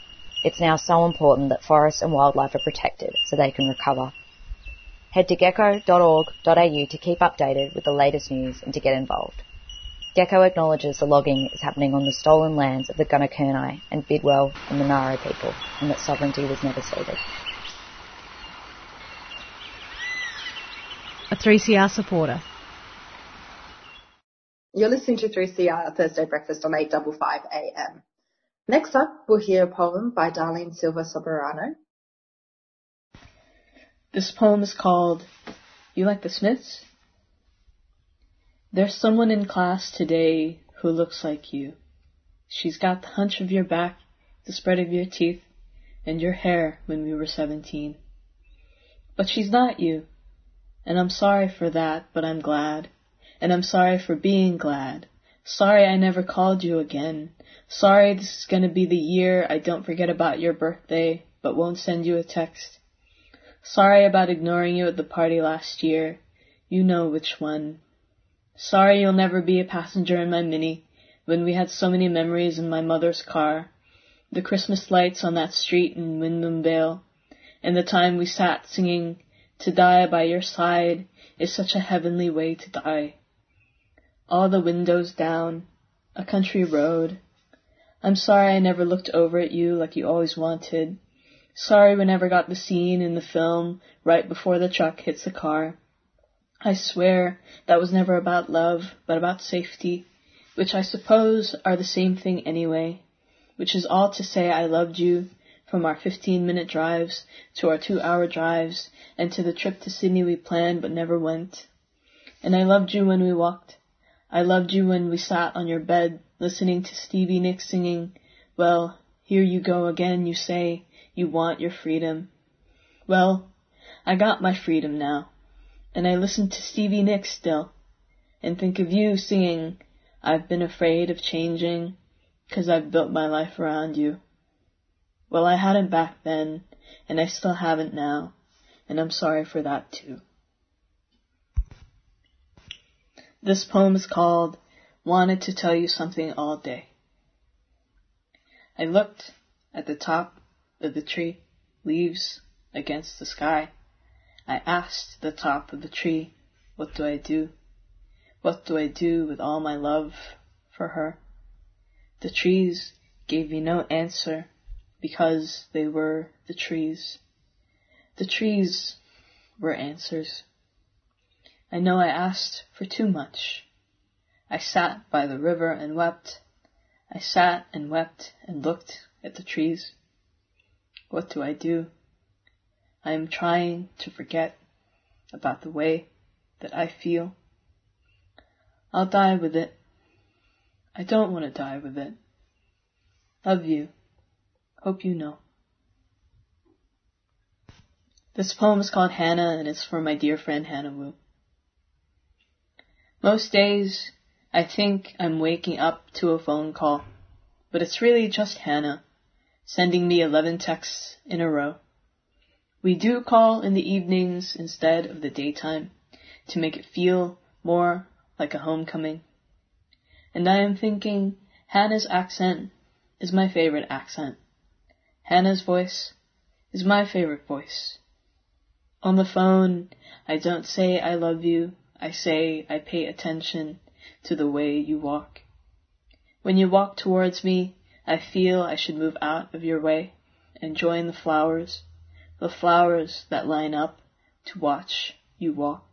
It's now so important that forests and wildlife are protected so they can recover. Head to gecko dot org dot a u to keep updated with the latest news and to get involved. Gecko acknowledges the logging is happening on the stolen lands of the Gunnakurnai and Bidwell and Monaro people, and that sovereignty was never ceded. A three C R supporter. You're listening to three C R Thursday Breakfast on eight fifty-five A M. Next up, we'll hear a poem by Darlene Silva Soberano. This poem is called You Like the Smiths? There's someone in class today who looks like you. She's got the hunch of your back, the spread of your teeth, and your hair when we were seventeen. But she's not you, and I'm sorry for that, but I'm glad, and I'm sorry for being glad. Sorry I never called you again. Sorry this is gonna be the year I don't forget about your birthday, but won't send you a text. Sorry about ignoring you at the party last year. You know which one. Sorry you'll never be a passenger in my Mini, when we had so many memories in my mother's car. The Christmas lights on that street in Windham Vale, and the time we sat singing, To Die by Your Side is such a heavenly way to die. All the windows down, a country road. I'm sorry I never looked over at you like you always wanted. Sorry we never got the scene in the film right before the truck hits the car. I swear that was never about love, but about safety, which I suppose are the same thing anyway, which is all to say I loved you from our fifteen-minute drives to our two-hour drives and to the trip to Sydney we planned but never went. And I loved you when we walked. I loved you when we sat on your bed listening to Stevie Nicks singing, Well, here you go again, you say you want your freedom. Well, I got my freedom now, and I listen to Stevie Nicks still, and think of you singing, I've been afraid of changing, 'cause I've built my life around you. Well, I hadn't back then, and I still haven't now, and I'm sorry for that too. This poem is called, Wanted to Tell You Something All Day. I looked at the top of the tree, leaves against the sky. I asked the top of the tree, what do I do? What do I do with all my love for her? The trees gave me no answer because they were the trees. The trees were answers. I know I asked for too much. I sat by the river and wept. I sat and wept and looked at the trees. What do I do? I am trying to forget about the way that I feel. I'll die with it. I don't want to die with it. Love you. Hope you know. This poem is called Hannah, and it's for my dear friend Hannah Wu. Most days, I think I'm waking up to a phone call, but it's really just Hannah sending me eleven texts in a row. We do call in the evenings instead of the daytime to make it feel more like a homecoming. And I am thinking Hannah's accent is my favorite accent. Hannah's voice is my favorite voice. On the phone, I don't say I love you. I say I pay attention to the way you walk. When you walk towards me, I feel I should move out of your way and join the flowers, the flowers that line up to watch you walk.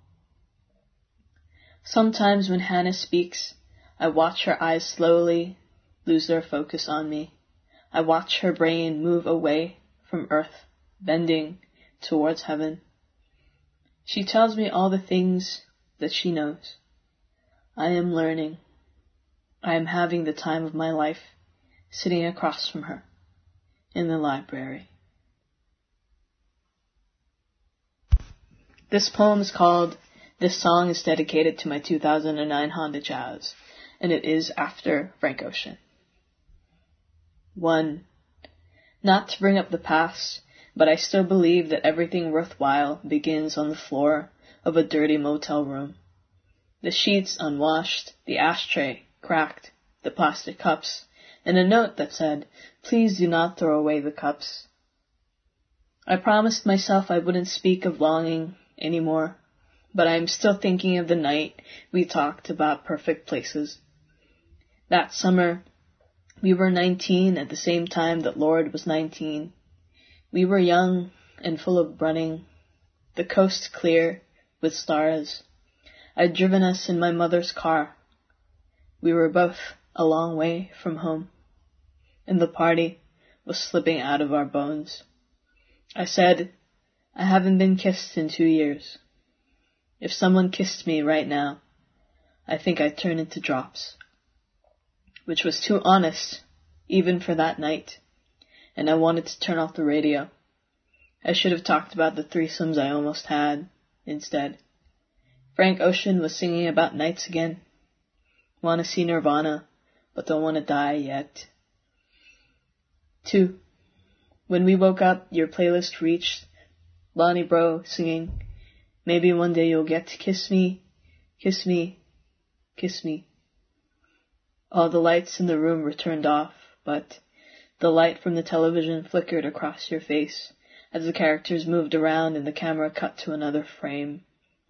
Sometimes when Hannah speaks, I watch her eyes slowly lose their focus on me. I watch her brain move away from earth, bending towards heaven. She tells me all the things that she knows. I am learning. I am having the time of my life sitting across from her in the library. This poem is called This Song is Dedicated to My two thousand nine Honda Jazz, and it is after Frank Ocean. One. Not to bring up the past, but I still believe that everything worthwhile begins on the floor of a dirty motel room. The sheets unwashed, the ashtray cracked, the plastic cups, and a note that said, "Please do not throw away the cups." I promised myself I wouldn't speak of longing anymore, but I am still thinking of the night we talked about perfect places. That summer, we were nineteen at the same time that Lord was nineteen. We were young and full of running, the coast clear with stars. I'd driven us in my mother's car. We were both a long way from home, and the party was slipping out of our bones. I said, I haven't been kissed in two years. If someone kissed me right now, I think I'd turn into drops, which was too honest even for that night, and I wanted to turn off the radio. I should have talked about the threesomes I almost had instead. Frank Ocean was singing about nights again. Want to see Nirvana, but don't want to die yet. Two. When we woke up, your playlist reached Lonnie Bro singing, Maybe one day you'll get to kiss me, kiss me, kiss me. All the lights in the room were turned off, but the light from the television flickered across your face as the characters moved around and the camera cut to another frame.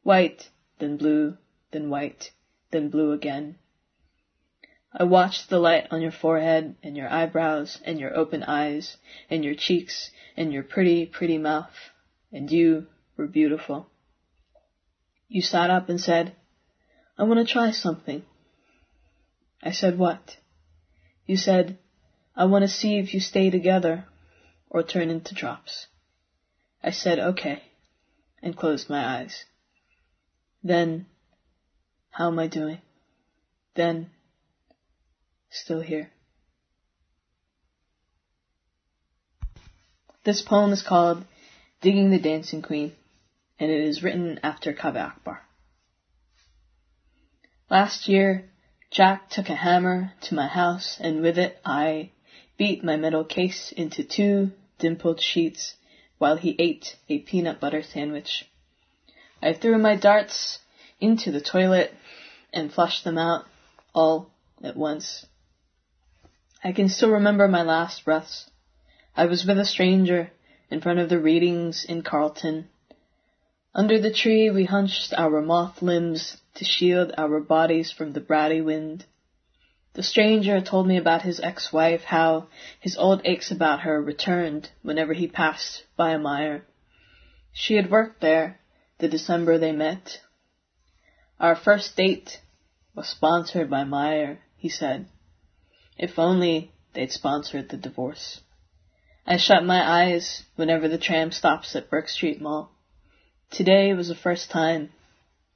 White, then blue, then white, then blue again. I watched the light on your forehead and your eyebrows and your open eyes and your cheeks and your pretty, pretty mouth, and you were beautiful. You sat up and said, I want to try something. I said, what? You said, I want to see if you stay together or turn into drops. I said, okay, and closed my eyes. Then, how am I doing? Then, still here. This poem is called Digging the Dancing Queen, and it is written after Kaveh Akbar. Last year, Jack took a hammer to my house, and with it I beat my metal case into two dimpled sheets while he ate a peanut butter sandwich. I threw my darts into the toilet and flushed them out all at once. I can still remember my last breaths. I was with a stranger in front of the readings in Carlton. Under the tree, we hunched our moth limbs to shield our bodies from the bratty wind. The stranger told me about his ex-wife, how his old aches about her returned whenever he passed by a mire. She had worked there the December they met. Our first date was sponsored by Meyer, he said. If only they'd sponsored the divorce. I shut my eyes whenever the tram stops at Burke Street Mall. Today was the first time.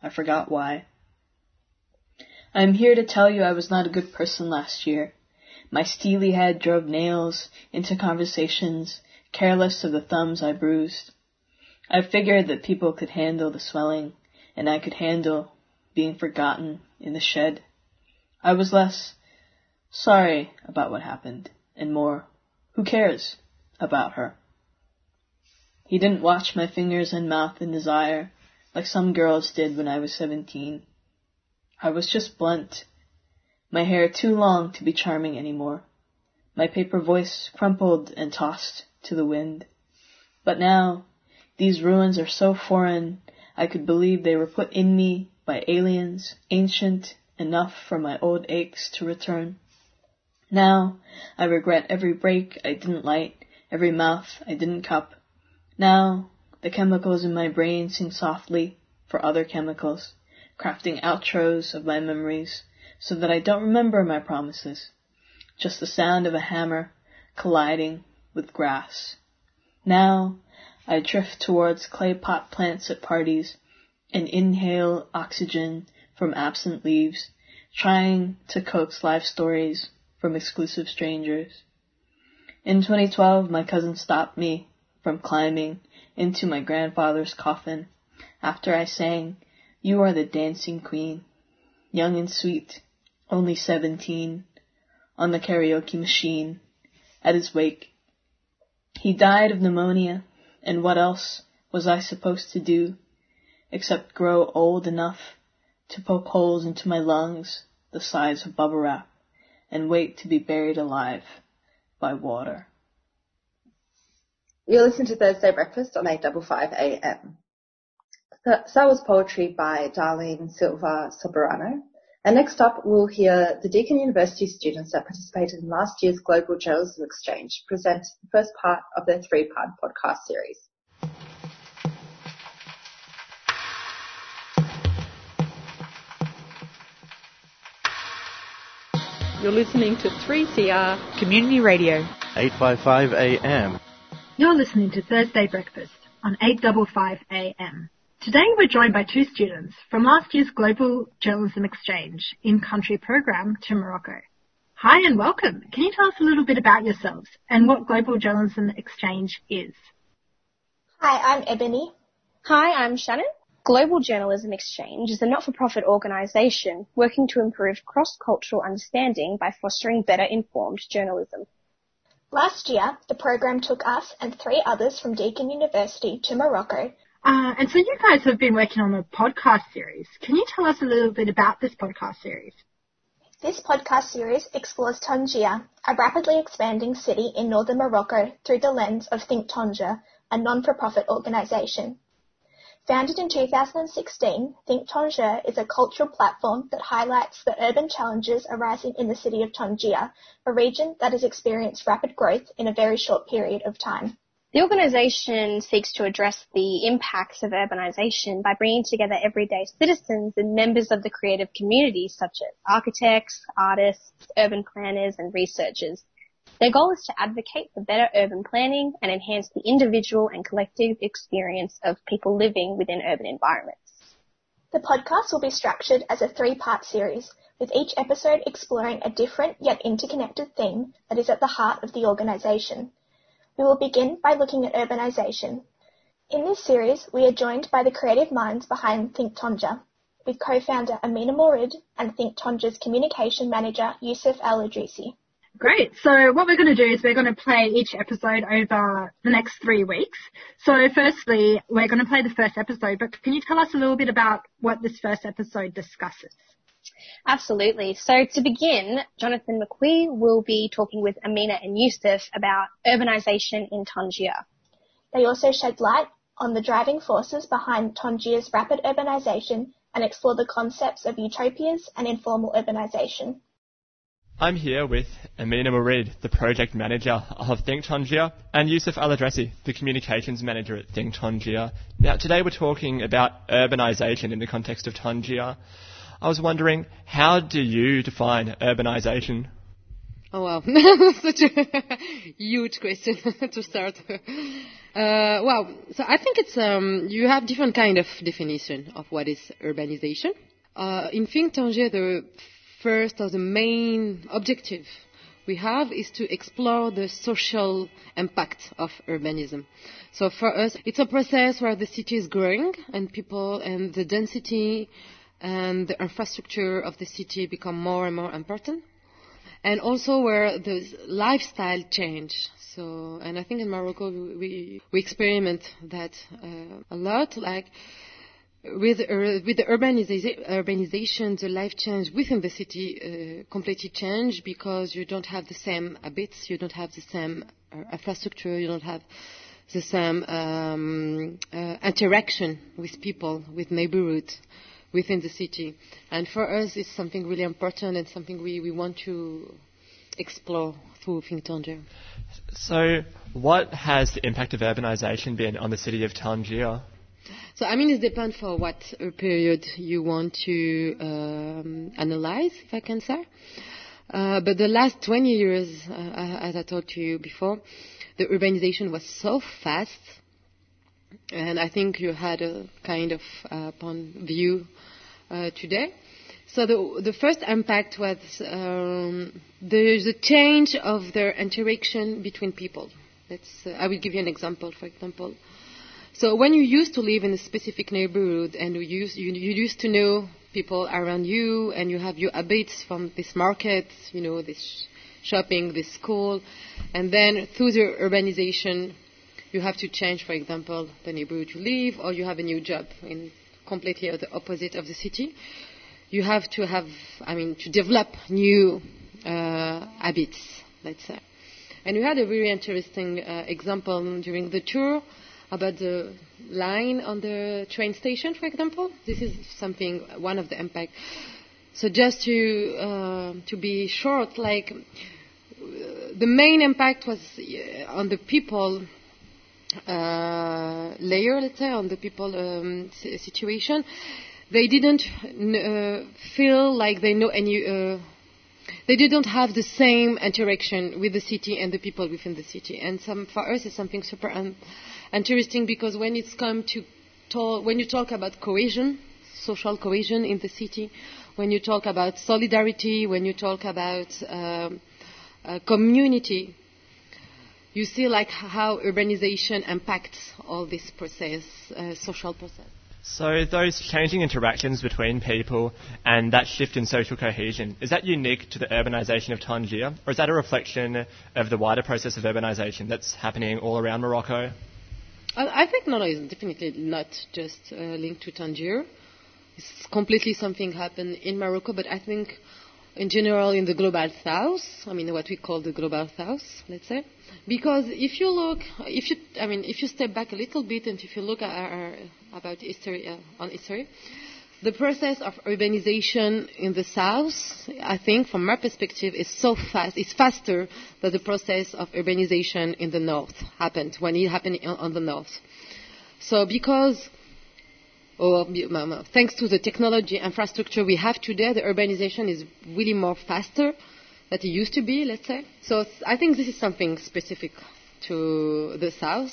I forgot why. I am here to tell you I was not a good person last year. My steely head drove nails into conversations, careless of the thumbs I bruised. I figured that people could handle the swelling, and I could handle being forgotten in the shed. I was less sorry about what happened, and more, who cares about her? He didn't watch my fingers and mouth in desire, like some girls did when I was seventeen. I was just blunt. My hair too long to be charming anymore. My paper voice crumpled and tossed to the wind. But now, these ruins are so foreign, I could believe they were put in me by aliens, ancient enough for my old aches to return. Now, I regret every break I didn't light, every mouth I didn't cup. Now, the chemicals in my brain sing softly for other chemicals, crafting outros of my memories, so that I don't remember my promises. Just the sound of a hammer colliding with grass. Now I drift towards clay pot plants at parties and inhale oxygen from absent leaves, trying to coax life stories from exclusive strangers. In twenty twelve, my cousin stopped me from climbing into my grandfather's coffin after I sang, "You Are the Dancing Queen," young and sweet, only seventeen, on the karaoke machine at his wake. He died of pneumonia, and what else was I supposed to do except grow old enough to poke holes into my lungs the size of bubble wrap and wait to be buried alive by water? You're listening to Thursday Breakfast on eight fifty-five a.m. So was poetry by Darlene Silva Soberano. And next up, we'll hear the Deakin University students that participated in last year's Global Journalism Exchange present the first part of their three-part podcast series. You're listening to three C R Community Radio, eight fifty-five a.m. You're listening to Thursday Breakfast on eight fifty-five a.m. Today we're joined by two students from last year's Global Journalism Exchange in-country program to Morocco. Hi and welcome. Can you tell us a little bit about yourselves and what Global Journalism Exchange is? Hi, I'm Ebony. Hi, I'm Shannon. Global Journalism Exchange is a not-for-profit organisation working to improve cross-cultural understanding by fostering better informed journalism. Last year, the program took us and three others from Deakin University to Morocco. Uh, and so you guys have been working on a podcast series. Can you tell us a little bit about this podcast series? This podcast series explores Tangier, a rapidly expanding city in northern Morocco, through the lens of Think Tangier, a non-for-profit organisation. Founded in two thousand sixteen, Think Tangier is a cultural platform that highlights the urban challenges arising in the city of Tangier, a region that has experienced rapid growth in a very short period of time. The organisation seeks to address the impacts of urbanisation by bringing together everyday citizens and members of the creative community, such as architects, artists, urban planners and researchers. Their goal is to advocate for better urban planning and enhance the individual and collective experience of people living within urban environments. The podcast will be structured as a three-part series, with each episode exploring a different yet interconnected theme that is at the heart of the organisation. We will begin by looking at urbanisation. In this series, we are joined by the creative minds behind Think Tangier, with co-founder Amina Mourid and Think Tangier's communication manager Yusuf Al-Idrisi. Great. So what we're going to do is we're going to play each episode over the next three weeks. So firstly, we're going to play the first episode, but can you tell us a little bit about what this first episode discusses? Absolutely. So to begin, Jonathan McQuee will be talking with Amina and Yusuf about urbanisation in Tangier. They also shed light on the driving forces behind Tangier's rapid urbanisation and explore the concepts of utopias and informal urbanisation. I'm here with Amina Mourid, the project manager of Think Tangier, and Yusuf Al-Idrisi, the communications manager at Think Tangier. Now, today we're talking about urbanisation in the context of Tangier. I was wondering, how do you define urbanisation? Oh, wow. Such a huge question to start. Uh, wow. So I think it's, um, you have different kind of definition of what is urbanization. Uh, in Think Tangier, the first or the main objective we have is to explore the social impact of urbanism. So for us, it's a process where the city is growing and people and the density and the infrastructure of the city become more and more important. And also where the lifestyle change. So, and I think in Morocco we we experiment that uh, a lot. Like with uh, with the urbaniza- urbanization, the life change within the city uh, completely changed because you don't have the same habits, you don't have the same infrastructure, you don't have the same um, uh, interaction with people, with neighborhoods within the city. And for us, it's something really important and something we, we want to explore through Think Tangier. So what has the impact of urbanization been on the city of Tangier? So, I mean, it depends for what period you want to um, analyze, if I can say. Uh, but the last twenty years, uh, as I told you before, the urbanization was so fast. And I think you had a kind of uh, upon view uh, today. So the, the first impact was um, there's a change of their interaction between people. That's, uh, I will give you an example, for example. So when you used to live in a specific neighborhood and you used, you, you used to know people around you and you have your habits from this market, you know, this sh- shopping, this school, and then through the urbanization, you have to change, for example, the neighborhood you live, or you have a new job in completely the opposite of the city. You have to have, I mean, to develop new uh, habits, let's say. And we had a very interesting uh, example during the tour about the line on the train station, for example. This is something, one of the impacts. So just to uh, to be short, like the main impact was on the people. Uh, layer, let's say, on the people um, s- situation, they didn't uh, feel like they know any. Uh, they didn't have the same interaction with the city and the people within the city. And some, for us, it's something super un- interesting because when it's come to talk, when you talk about cohesion, social cohesion in the city, when you talk about solidarity, when you talk about um, uh, community. You see like how urbanization impacts all this process, uh, social process. So those changing interactions between people and that shift in social cohesion, is that unique to the urbanization of Tangier? Or is that a reflection of the wider process of urbanization that's happening all around Morocco? I think no, no, it's definitely not just uh, linked to Tangier. It's completely something happened in Morocco, but I think in general, in the global south, I mean, what we call the global south, let's say, because if you look, if you, I mean, if you step back a little bit and if you look at our, about history, uh, on history, the process of urbanization in the south, I think, from my perspective, is so fast, it's faster than the process of urbanization in the north happened when it happened on the north. So because. Or thanks to the technology infrastructure we have today, the urbanization is really more faster than it used to be, let's say. So I think this is something specific to the South.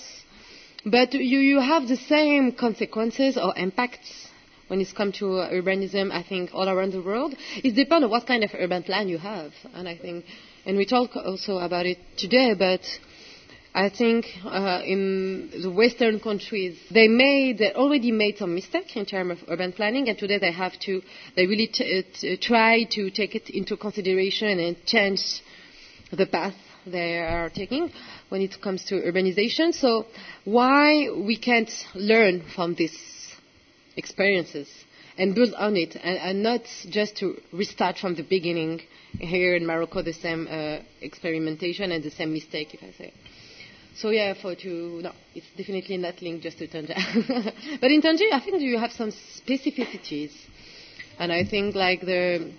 But you, you have the same consequences or impacts when it's come to urbanism, I think, all around the world. It depends on what kind of urban plan you have. And I think, and we talk also about it today, but I think uh, in the Western countries, they made, they already made some mistake in terms of urban planning, and today they have to, they really t- t- try to take it into consideration and change the path they are taking when it comes to urbanization. So why we can't learn from these experiences and build on it, and, and not just to restart from the beginning here in Morocco, the same uh, experimentation and the same mistake, if I say. So yeah, for to no, it's definitely not linked just to Tangier. But in Tangier, I think you have some specificities, and I think like the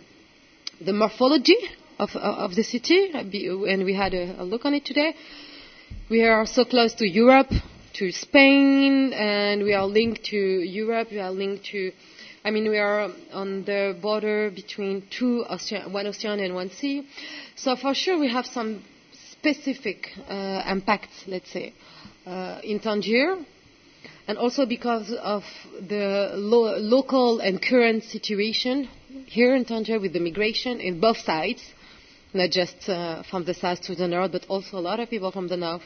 the morphology of of the city, and we had a, a look on it today. We are so close to Europe, to Spain, and we are linked to Europe. We are linked to I mean, we are on the border between two, ocean, one ocean and one sea. So for sure we have some specific uh, impacts, let's say, uh, in Tangier, and also because of the lo local and current situation here in Tangier with the migration in both sides, not just uh, from the south to the north, but also a lot of people from the north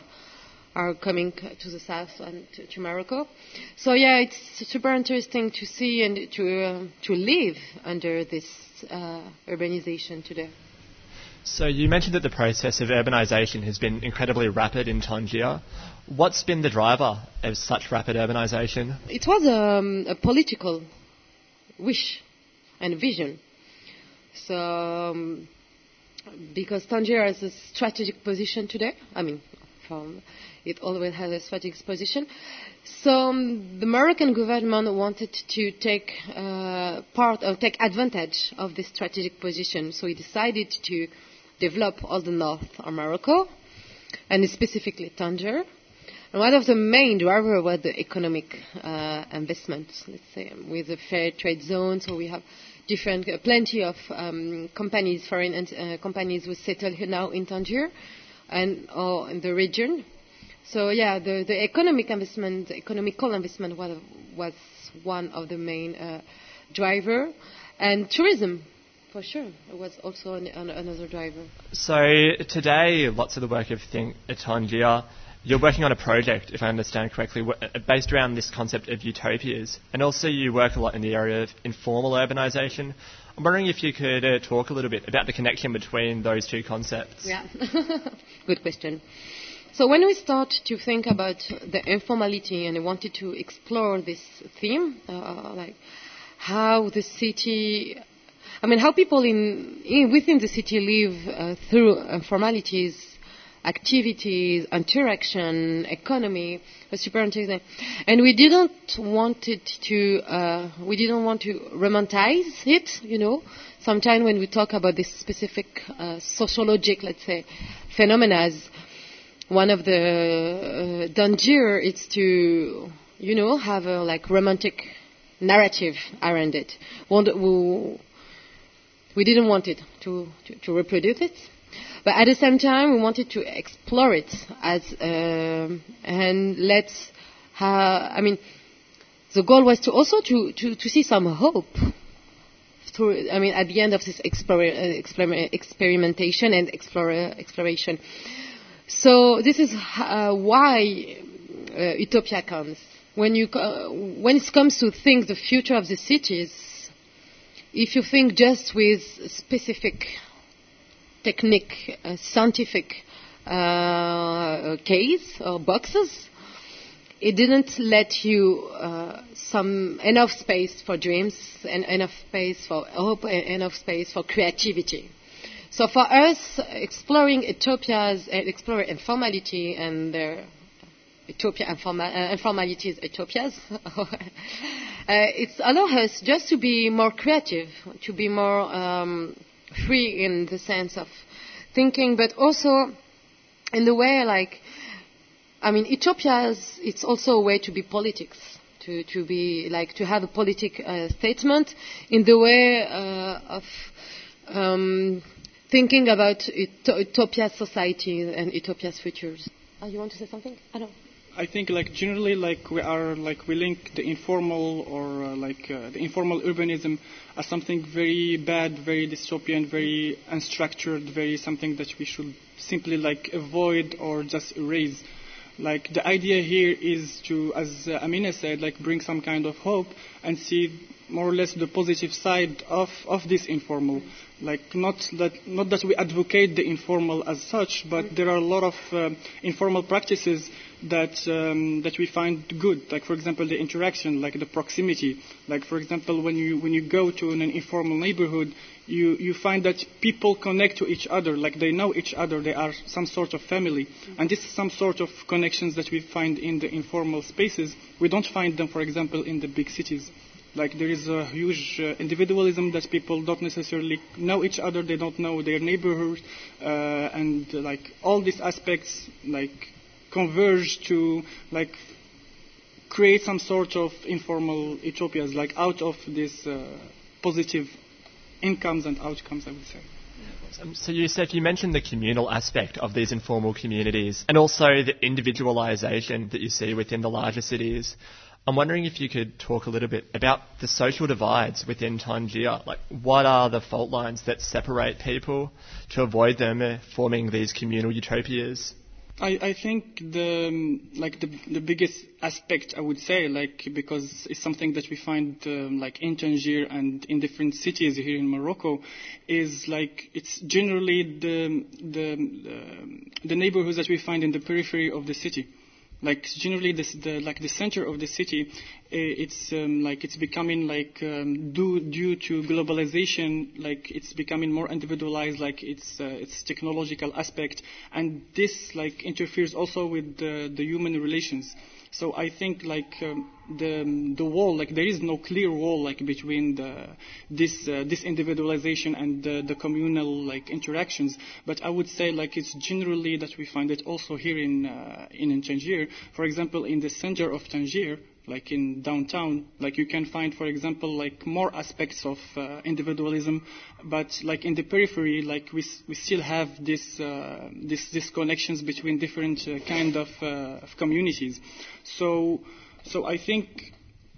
are coming to the south and to, to Morocco. So yeah, it's super interesting to see and to uh, to live under this uh, urbanization today. So you mentioned that the process of urbanization has been incredibly rapid in Tangier. What's been the driver of such rapid urbanization? It was um, a political wish and vision. So... Um, because Tangier has a strategic position today. I mean, from, it always has a strategic position. So um, the Moroccan government wanted to take uh, part or take advantage of this strategic position. So he decided to develop all the north of Morocco, and specifically Tangier. And one of the main drivers was the economic uh, investments, let's say, with the fair trade zone. So we have different, uh, plenty of um, companies, foreign uh, companies, who settle here now in Tangier and or in the region. So yeah, the, the economic investment, the economical investment was, was one of the main uh, driver, and tourism, for sure, was also an, an, another driver. So today, lots of the work of Think Tangier. You're working on a project, if I understand correctly, based around this concept of utopias. And also you work a lot in the area of informal urbanisation. I'm wondering if you could uh, talk a little bit about the connection between those two concepts. Yeah, good question. So when we started to think about the informality and we wanted to explore this theme, uh, like how the city... I mean, how people in, in within the city live uh, through informalities, activities, interaction, economy, was super interesting. And we didn't want it to, uh, we didn't want to romantize it, you know. Sometimes when we talk about this specific uh, sociologic, let's say, phenomena, one of the uh, danger is to, you know, have a like romantic narrative around it. We didn't want it to, to, to reproduce it. But at the same time, we wanted to explore it as, uh, and let's, ha I mean, the goal was to also to, to, to see some hope through, I mean, at the end of this exper exper experimentation and explore exploration. So this is uh, why uh, utopia comes. When, you, uh, when it comes to think the future of the cities, if you think just with specific technique, uh, scientific uh, case or boxes, it didn't let you uh, some enough space for dreams and enough space for hope and enough space for creativity. So for us, exploring utopias, uh, exploring informality and their utopia, informa uh, informalities, utopias, uh, it allows us just to be more creative, to be more... Um, free in the sense of thinking, but also in the way like, I mean, utopia is, it's also a way to be politics, to, to be like, to have a politic uh, statement in the way uh, of um, thinking about ut utopia societies and utopia's futures. Oh, you want to say something? I don't. I think like generally like we are like we link the informal or uh, like uh, the informal urbanism as something very bad, very dystopian, very unstructured, very something that we should simply like avoid or just erase. Like the idea here is to, as uh, Amina said, like bring some kind of hope and see more or less the positive side of of this informal. Like not that not that we advocate the informal as such, but there are a lot of um, informal practices that um, that we find good. Like for example, the interaction, like the proximity. Like for example, when you when you go to an informal neighborhood, you you find that people connect to each other. Like they know each other. They are some sort of family, and this is some sort of connections that we find in the informal spaces. We don't find them, for example, in the big cities. Like there is a huge uh, individualism that people don't necessarily know each other, they don't know their neighborhood, uh, and uh, like all these aspects like converge to like create some sort of informal utopias, like out of these uh, positive incomes and outcomes, I would say. Um, so Youssef, you mentioned the communal aspect of these informal communities and also the individualisation that you see within the larger cities. I'm wondering if you could talk a little bit about the social divides within Tangier. Like, what are the fault lines that separate people to avoid them uh, forming these communal utopias? I, I think the um, like the, the biggest aspect I would say, like, because it's something that we find um, like in Tangier and in different cities here in Morocco, is like it's generally the the uh, the neighborhoods that we find in the periphery of the city. Like generally, this, the like the center of the city, it's um, like it's becoming like um, due due to globalization, like it's becoming more individualized, like its uh, its technological aspect, and this like interferes also with the, the human relations. So I think like um, the the wall, like there is no clear wall like between the this uh, this individualization and the, the communal like interactions. But I would say like it's generally that we find it also here in uh, in, in Tangier. For example, in the center of Tangier, like in downtown, like you can find, for example, like more aspects of uh, individualism, but like in the periphery, like we we still have this uh, this these connections between different uh, kind of, uh, of communities. So so I think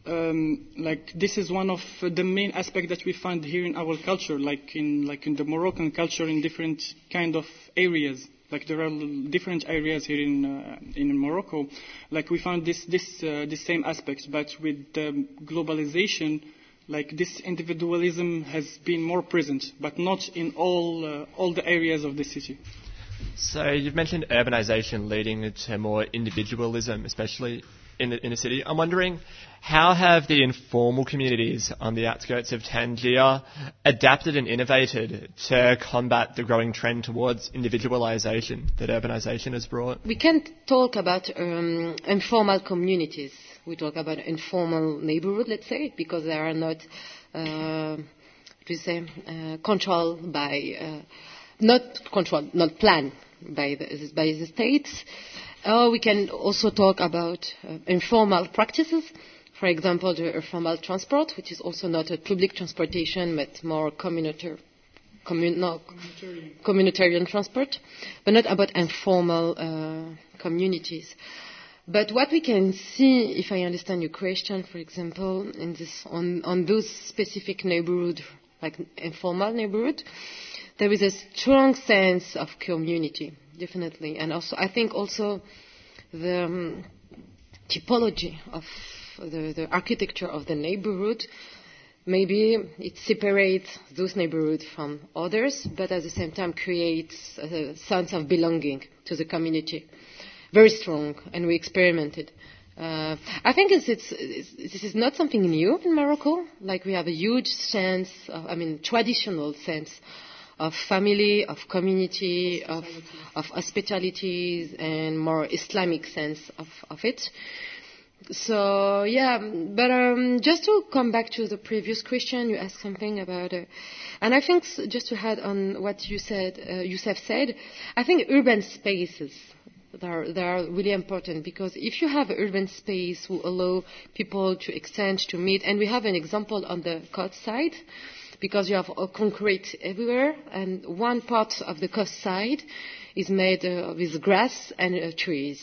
um, like this is one of the main aspects that we find here in our culture, like in like in the Moroccan culture, in different kind of areas. Like there are different areas here in uh, in Morocco, like we found this this uh, the same aspect, but with the globalization, like this individualism has been more present, but not in all uh, all the areas of the city. So you've mentioned urbanization leading to more individualism, especially in the in the city. I'm wondering, how have the informal communities on the outskirts of Tangier adapted and innovated to combat the growing trend towards individualization that urbanization has brought? We can't talk about um, informal communities. We talk about informal neighborhood, let's say, because they are not, uh, what do you say, uh, controlled by, uh, not controlled, not planned by the, by the states. Uh, we can also talk about uh, informal practices. For example, the informal transport, which is also not a public transportation, but more communitar- commun- no, communitarian. communitarian transport, but not about informal uh, communities. But what we can see, if I understand your question, for example, in this, on, on those specific neighborhood, like informal neighborhood, there is a strong sense of community, definitely. And also, I think also the um, typology of The, the architecture of the neighborhood, maybe it separates those neighborhoods from others, but at the same time creates a sense of belonging to the community. Very strong, and we experimented. Uh, I think it's, it's, it's, this is not something new in Morocco. Like we have a huge sense, of, I mean, traditional sense of family, of community, of, of hospitalities, and more Islamic sense of, of it. So, yeah, but um, just to come back to the previous question, you asked something about, uh, and I think just to add on what you said, uh, Youssef said, I think urban spaces they are, they are really important, because if you have urban space who allow people to exchange, to meet, and we have an example on the coast side, because you have concrete everywhere, and one part of the coast side is made uh, with grass and uh, trees.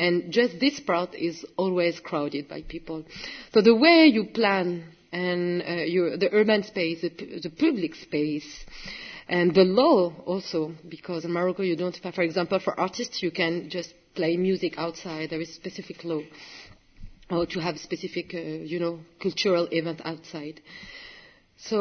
And just this part is always crowded by people. So the way you plan and uh, you, the urban space, the, p- the public space, and the law also, because in Morocco you don't, for example, for artists you can just play music outside, there is specific law, or to have specific, uh, you know, cultural event outside. So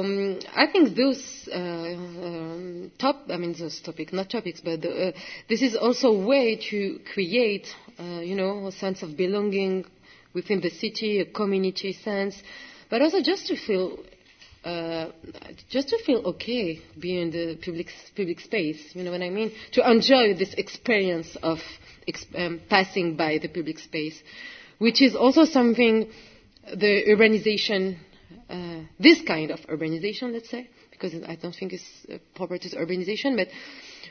um, I think those uh, um, top, I mean those topics, not topics, but the, uh, this is also a way to create, uh, you know, a sense of belonging within the city, a community sense, but also just to feel, uh, just to feel okay being in the public public space. You know what I mean? To enjoy this experience of exp- um, passing by the public space, which is also something the urbanization. Uh, this kind of urbanization, let's say, because I don't think it's uh, proper to urbanization, but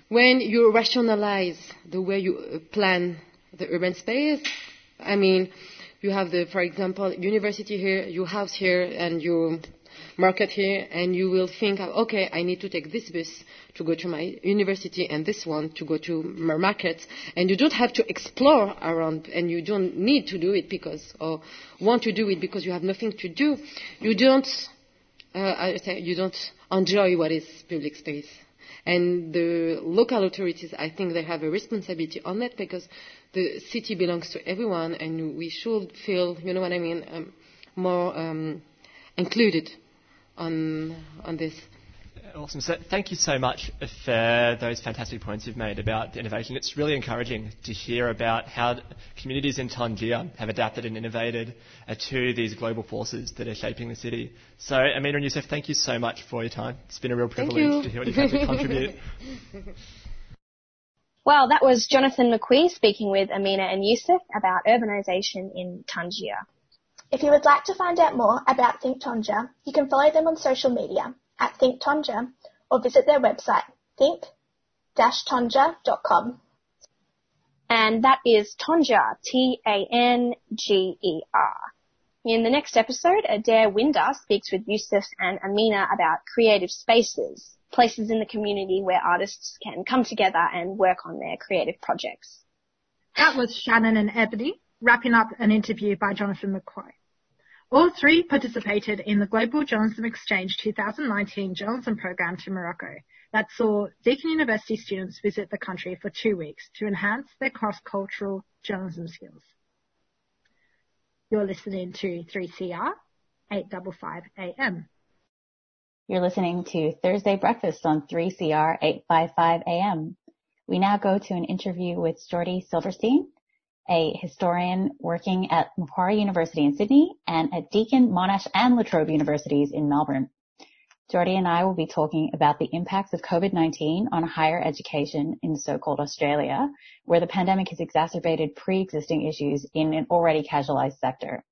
when you rationalize the way you plan the urban space, I mean, you have the, for example, university here, your house here, and your market here, and you will think, okay, I need to take this bus to go to my university and this one to go to my market. And you don't have to explore around, and you don't need to do it because, or want to do it because you have nothing to do. You don't, uh, I say you don't enjoy what is public space. And the local authorities, I think they have a responsibility on that because the city belongs to everyone, and we should feel, you know what I mean, um, more um, included on on this. Awesome. So thank you so much for those fantastic points you've made about innovation. It's really encouraging to hear about how communities in Tangier have adapted and innovated to these global forces that are shaping the city. So, Amina and Youssef, thank you so much for your time. It's been a real privilege to hear what you've had to contribute. Well, that was Jonathan McQuee speaking with Amina and Youssef about urbanisation in Tangier. If you would like to find out more about Think Tangier, you can follow them on social media at Think Tangier, or visit their website, think dash tangier dot com. And that is Tangier, T A N G E R. In the next episode, Adair Winder speaks with Youssef and Amina about creative spaces, places in the community where artists can come together and work on their creative projects. That was Shannon and Ebony, wrapping up an interview by Jonathan McQuay. All three participated in the Global Journalism Exchange twenty nineteen Journalism Program to Morocco that saw Deakin University students visit the country for two weeks to enhance their cross-cultural journalism skills. You're listening to three C R, eight fifty-five A M. You're listening to Thursday Breakfast on three C R, eight fifty-five A M. We now go to an interview with Jordi Silverstein, a historian working at Macquarie University in Sydney and at Deakin, Monash and La Trobe Universities in Melbourne. Jordi and I will be talking about the impacts of covid nineteen on higher education in so-called Australia, where the pandemic has exacerbated pre-existing issues in an already casualised sector.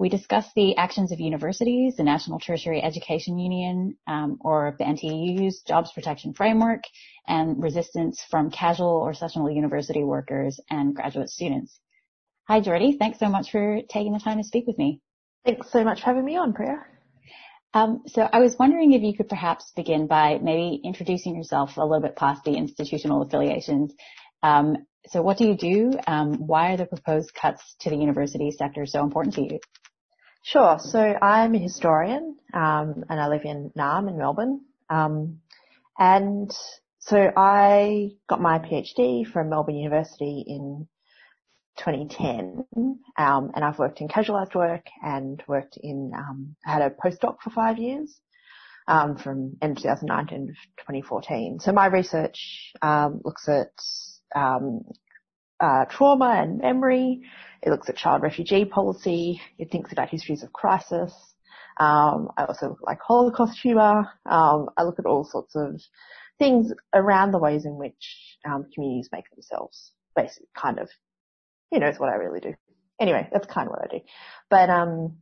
We discuss the actions of universities, the National Tertiary Education Union, um, or the N T U U's Jobs Protection Framework, and resistance from casual or sessional university workers and graduate students. Hi, Jordi. Thanks so much for taking the time to speak with me. Thanks so much for having me on, Priya. Um, so I was wondering if you could perhaps begin by maybe introducing yourself a little bit past the institutional affiliations. Um, so what do you do? Um, why are the proposed cuts to the university sector so important to you? Sure. So I'm a historian, um, and I live in Naarm in Melbourne. Um, and so I got my PhD from Melbourne University in twenty ten, um, and I've worked in casualised work and worked in, um, I had a postdoc for five years, um, from end of two thousand nine to end of twenty fourteen. So my research, um, looks at, um, Uh, trauma and memory. It looks at child refugee policy. It thinks about histories of crisis. Um, I also look at like Holocaust humour. Um, I look at all sorts of things around the ways in which um, communities make themselves. Basically, kind of, you know, it's what I really do. Anyway, that's kind of what I do. But um,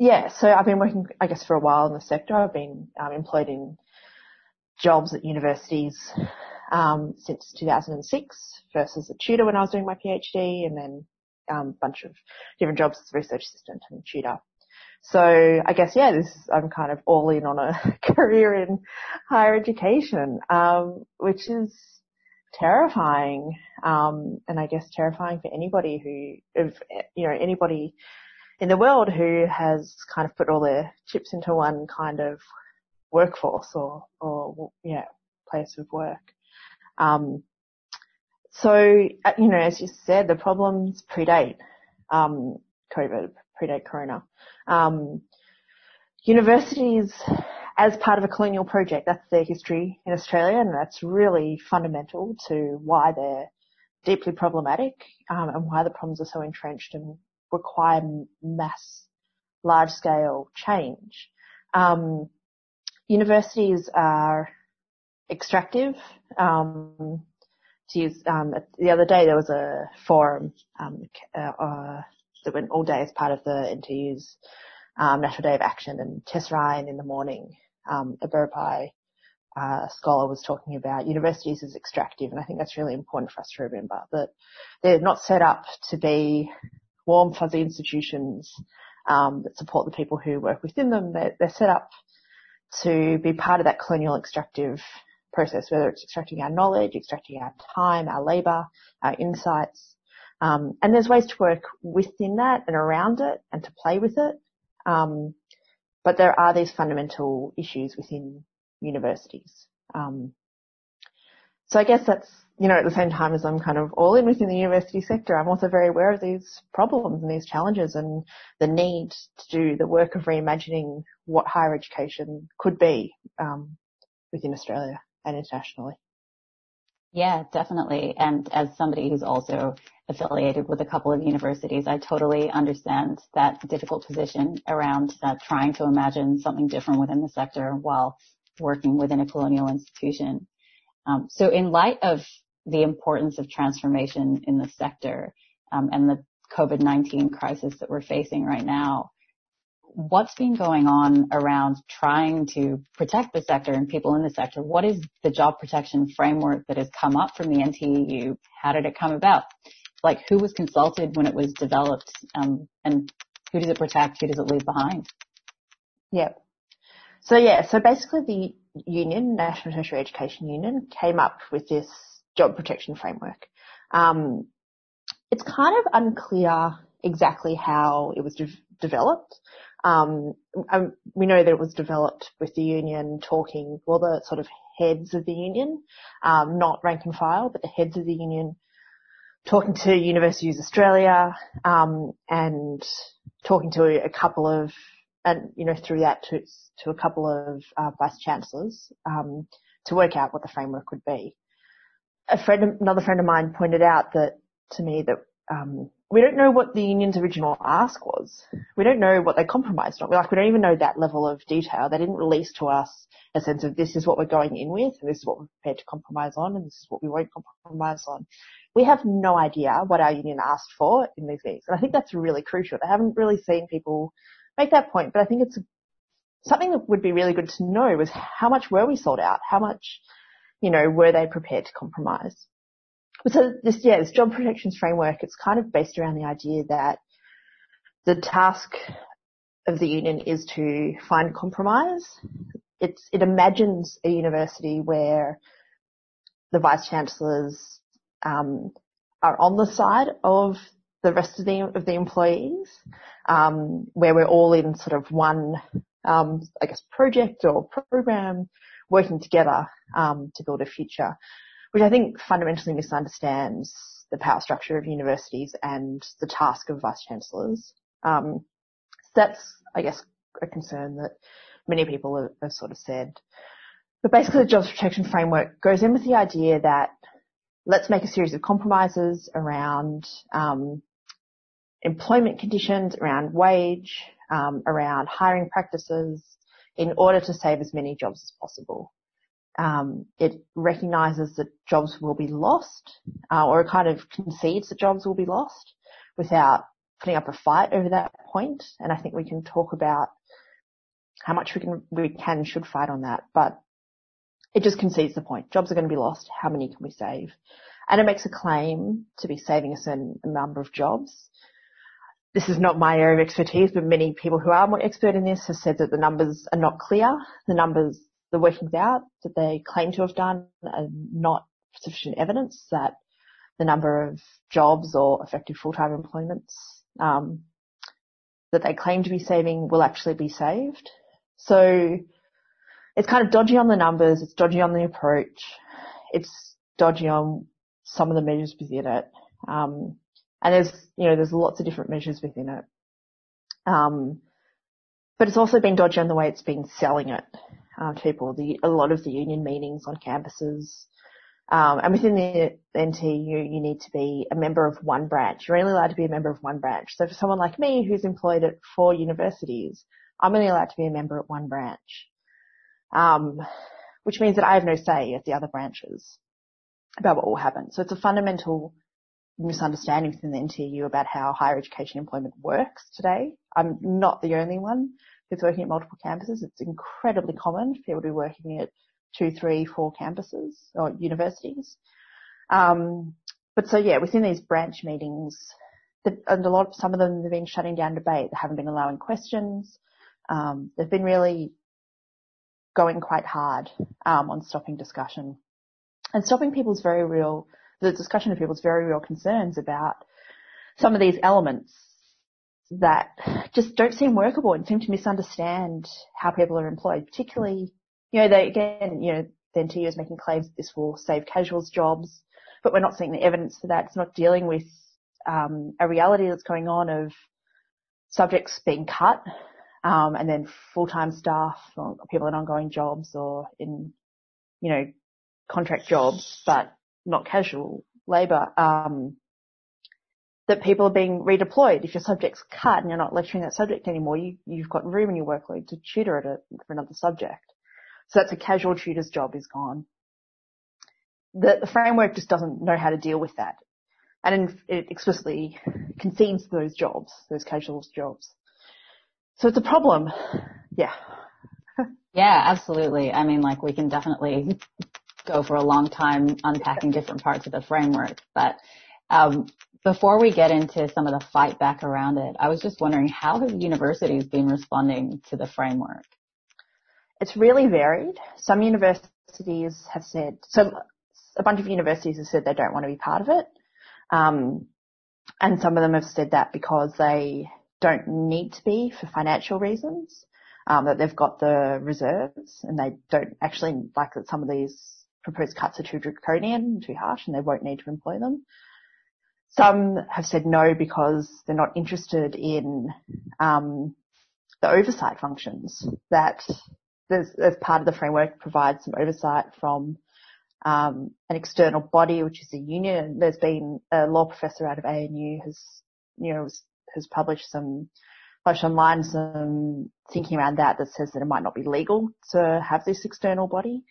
yeah, so I've been working, I guess, for a while in the sector. I've been um, employed in jobs at universities um, since two thousand six. First as a tutor when I was doing my PhD, and then um, a bunch of different jobs as a research assistant and tutor. So I guess, yeah, this is, I'm kind of all in on a career in higher education, um, which is terrifying, um, and I guess terrifying for anybody who, if, you know, anybody in the world who has kind of put all their chips into one kind of workforce or, or you know, place of work. Um, So, you know, as you said, the problems predate um, COVID, predate Corona. Um, universities, as part of a colonial project, that's their history in Australia, and that's really fundamental to why they're deeply problematic um, and why the problems are so entrenched and require mass, large-scale change. Um, universities are extractive. Um, Use, um, the other day there was a forum um, uh, uh, that went all day as part of the N T U's um, National Day of Action, and Tess Ryan in the morning, um, a Burrupai uh, scholar, was talking about universities as extractive, and I think that's really important for us to remember that they're not set up to be warm, fuzzy institutions um, that support the people who work within them. They're, they're set up to be part of that colonial extractive process, whether it's extracting our knowledge, extracting our time, our labour, our insights. Um, and there's ways to work within that and around it and to play with it. Um, but there are these fundamental issues within universities. Um, so I guess that's, you know, at the same time as I'm kind of all in within the university sector, I'm also very aware of these problems and these challenges and the need to do the work of reimagining what higher education could be um, within Australia and internationally. Yeah, definitely. And as somebody who's also affiliated with a couple of universities, I totally understand that difficult position around uh, trying to imagine something different within the sector while working within a colonial institution. Um, so in light of the importance of transformation in the sector um, and the COVID nineteen crisis that we're facing right now, what's been going on around trying to protect the sector and people in the sector? What is the job protection framework that has come up from the N T E U? How did it come about? Like, who was consulted when it was developed, um, and who does it protect? Who does it leave behind? Yeah. So, yeah, so basically the union, National Tertiary Education Union, came up with this job protection framework. Um, it's kind of unclear exactly how it was de- developed. Um, um, we know that it was developed with the union talking, well, the sort of heads of the union, um, not rank and file, but the heads of the union talking to Universities Australia, um, and talking to a couple of, and, you know, through that to, to a couple of, uh, vice chancellors, um, to work out what the framework would be. A friend, another friend of mine pointed out that to me that, um, we don't know what the union's original ask was. We don't know what they compromised on. Like, we don't even know that level of detail. They didn't release to us a sense of this is what we're going in with and this is what we're prepared to compromise on and this is what we won't compromise on. We have no idea what our union asked for in these meetings. And I think that's really crucial. I haven't really seen people make that point, but I think it's something that would be really good to know was how much were we sold out? How much, you know, were they prepared to compromise? So this, yeah, this job protections framework, it's kind of based around the idea that the task of the union is to find compromise. It's, it imagines a university where the vice chancellors, um, are on the side of the rest of the, of the employees, um, where we're all in sort of one, um, I guess project or program working together, um, to build a future, which I think fundamentally misunderstands the power structure of universities and the task of vice-chancellors. Um, that's, I guess, a concern that many people have, have sort of said. But basically the jobs protection framework goes in with the idea that let's make a series of compromises around um, employment conditions, around wage, um, around hiring practices in order to save as many jobs as possible. Um, it recognises that jobs will be lost, uh, or kind of concedes that jobs will be lost without putting up a fight over that point. And I think we can talk about how much we can, we can, should fight on that, but it just concedes the point. Jobs are going to be lost. How many can we save? And it makes a claim to be saving a certain number of jobs. This is not my area of expertise, but many people who are more expert in this have said that the numbers are not clear. The numbers the workings out that they claim to have done and not sufficient evidence that the number of jobs or effective full-time employments um, that they claim to be saving will actually be saved. So it's kind of dodgy on the numbers, it's dodgy on the approach, it's dodgy on some of the measures within it. Um, and there's, you know, there's lots of different measures within it. Um, but it's also been dodgy on the way it's been selling it. Um, to people, the, a lot of the union meetings on campuses, um, and within the N T E U, you need to be a member of one branch. You're only allowed to be a member of one branch. So for someone like me who's employed at four universities, I'm only allowed to be a member at one branch, um, which means that I have no say at the other branches about what will happen. So it's a fundamental misunderstanding within the N T E U about how higher education employment works today. I'm not the only one who's working at multiple campuses. It's incredibly common for people to be working at two, three, four campuses or universities. Um, but so yeah, within these branch meetings, the, and a lot, some of them have been shutting down debate. They haven't been allowing questions. Um, they've been really going quite hard um, on stopping discussion and stopping people's very real, the discussion of people's very real concerns about some of these elements that just don't seem workable and seem to misunderstand how people are employed. Particularly, you know, they again, you know, the N T U is making claims that this will save casuals' jobs, but we're not seeing the evidence for that. It's not dealing with um, a reality that's going on of subjects being cut. Um, and then full-time staff or people in ongoing jobs or in, you know, contract jobs, but not casual labour, um, that people are being redeployed. If your subject's cut and you're not lecturing that subject anymore, you, you've got room in your workload to tutor it for another subject. So that's a casual tutor's job is gone. The, the framework just doesn't know how to deal with that. And it explicitly concedes those jobs, those casual jobs. So it's a problem. Yeah. Yeah, absolutely. I mean, like, we can definitely go for a long time unpacking different parts of the framework. But um, before we get into some of the fight back around it, I was just wondering, how have universities been responding to the framework? It's really varied. Some universities have said, so a bunch of universities have said they don't want to be part of it. Um, and some of them have said that because they don't need to be for financial reasons, um, that they've got the reserves and they don't actually like that some of these proposed cuts are too draconian, too harsh, and they won't need to employ them. Some have said no because they're not interested in um, the oversight functions, that there's, as part of the framework provides some oversight from um, an external body, which is a union. There's been a law professor out of A N U has, you know, has published some, published online some thinking around that that says that it might not be legal to have this external body.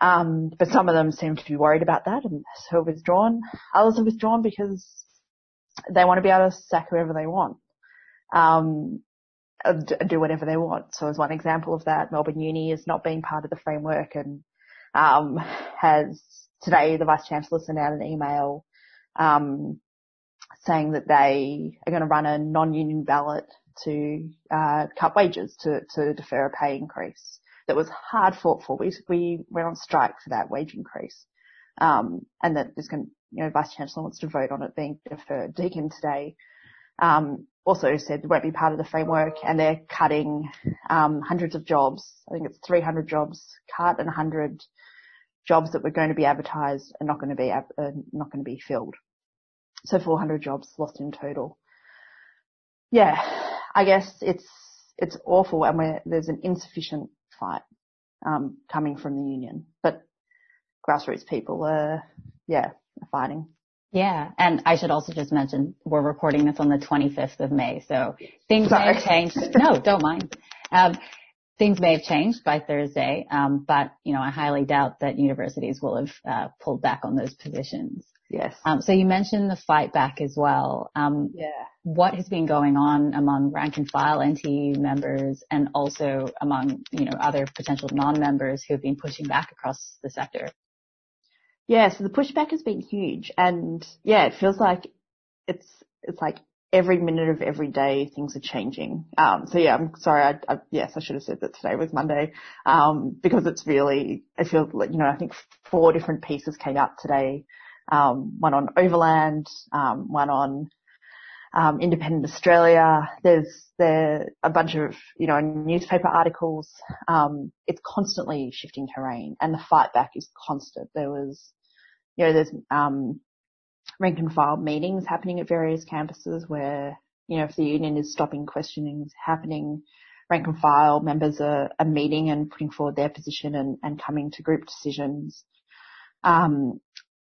Um, but some of them seem to be worried about that and so have withdrawn. Others have withdrawn because they want to be able to sack whoever they want, um, and do whatever they want. So as one example of that, Melbourne Uni is not being part of the framework and, um, has today the Vice-Chancellor sent out an email, um, saying that they are going to run a non-union ballot to uh, cut wages, to, to defer a pay increase that was hard fought for. We, we went on strike for that wage increase, um, and that there's going, you know, Vice Chancellor wants to vote on it being deferred. Deakin today um, also said they won't be part of the framework, and they're cutting um, hundreds of jobs. I think it's three hundred jobs cut and one hundred jobs that were going to be advertised are not going to be uh, not going to be filled. So four hundred jobs lost in total. Yeah, I guess it's it's awful, and we're, there's an insufficient fight um, coming from the union. But grassroots people are, yeah, are fighting. Yeah, and I should also just mention we're recording this on the twenty-fifth of May, so things Sorry. may have changed. No, don't mind. Um, Things may have changed by Thursday, um, but, you know, I highly doubt that universities will have uh, pulled back on those positions. Yes. Um, so you mentioned the fight back as well. Um, yeah. What has been going on among rank and file N T U members and also among, you know, other potential non-members who have been pushing back across the sector? Yeah, so the pushback has been huge, and yeah, it feels like it's, it's like, every minute of every day, things are changing. Um, so yeah, I'm sorry. I, I, yes, I should have said that today was Monday, um, because it's really, I feel like, you know, I think four different pieces came out today. Um, one on Overland, um, one on, um, Independent Australia. There's, there, a bunch of, you know, newspaper articles. Um, it's constantly shifting terrain, and the fight back is constant. There was, you know, there's, um, rank and file meetings happening at various campuses where, you know, if the union is stopping questioning is happening, rank and file members are, are meeting and putting forward their position and, and coming to group decisions. Um,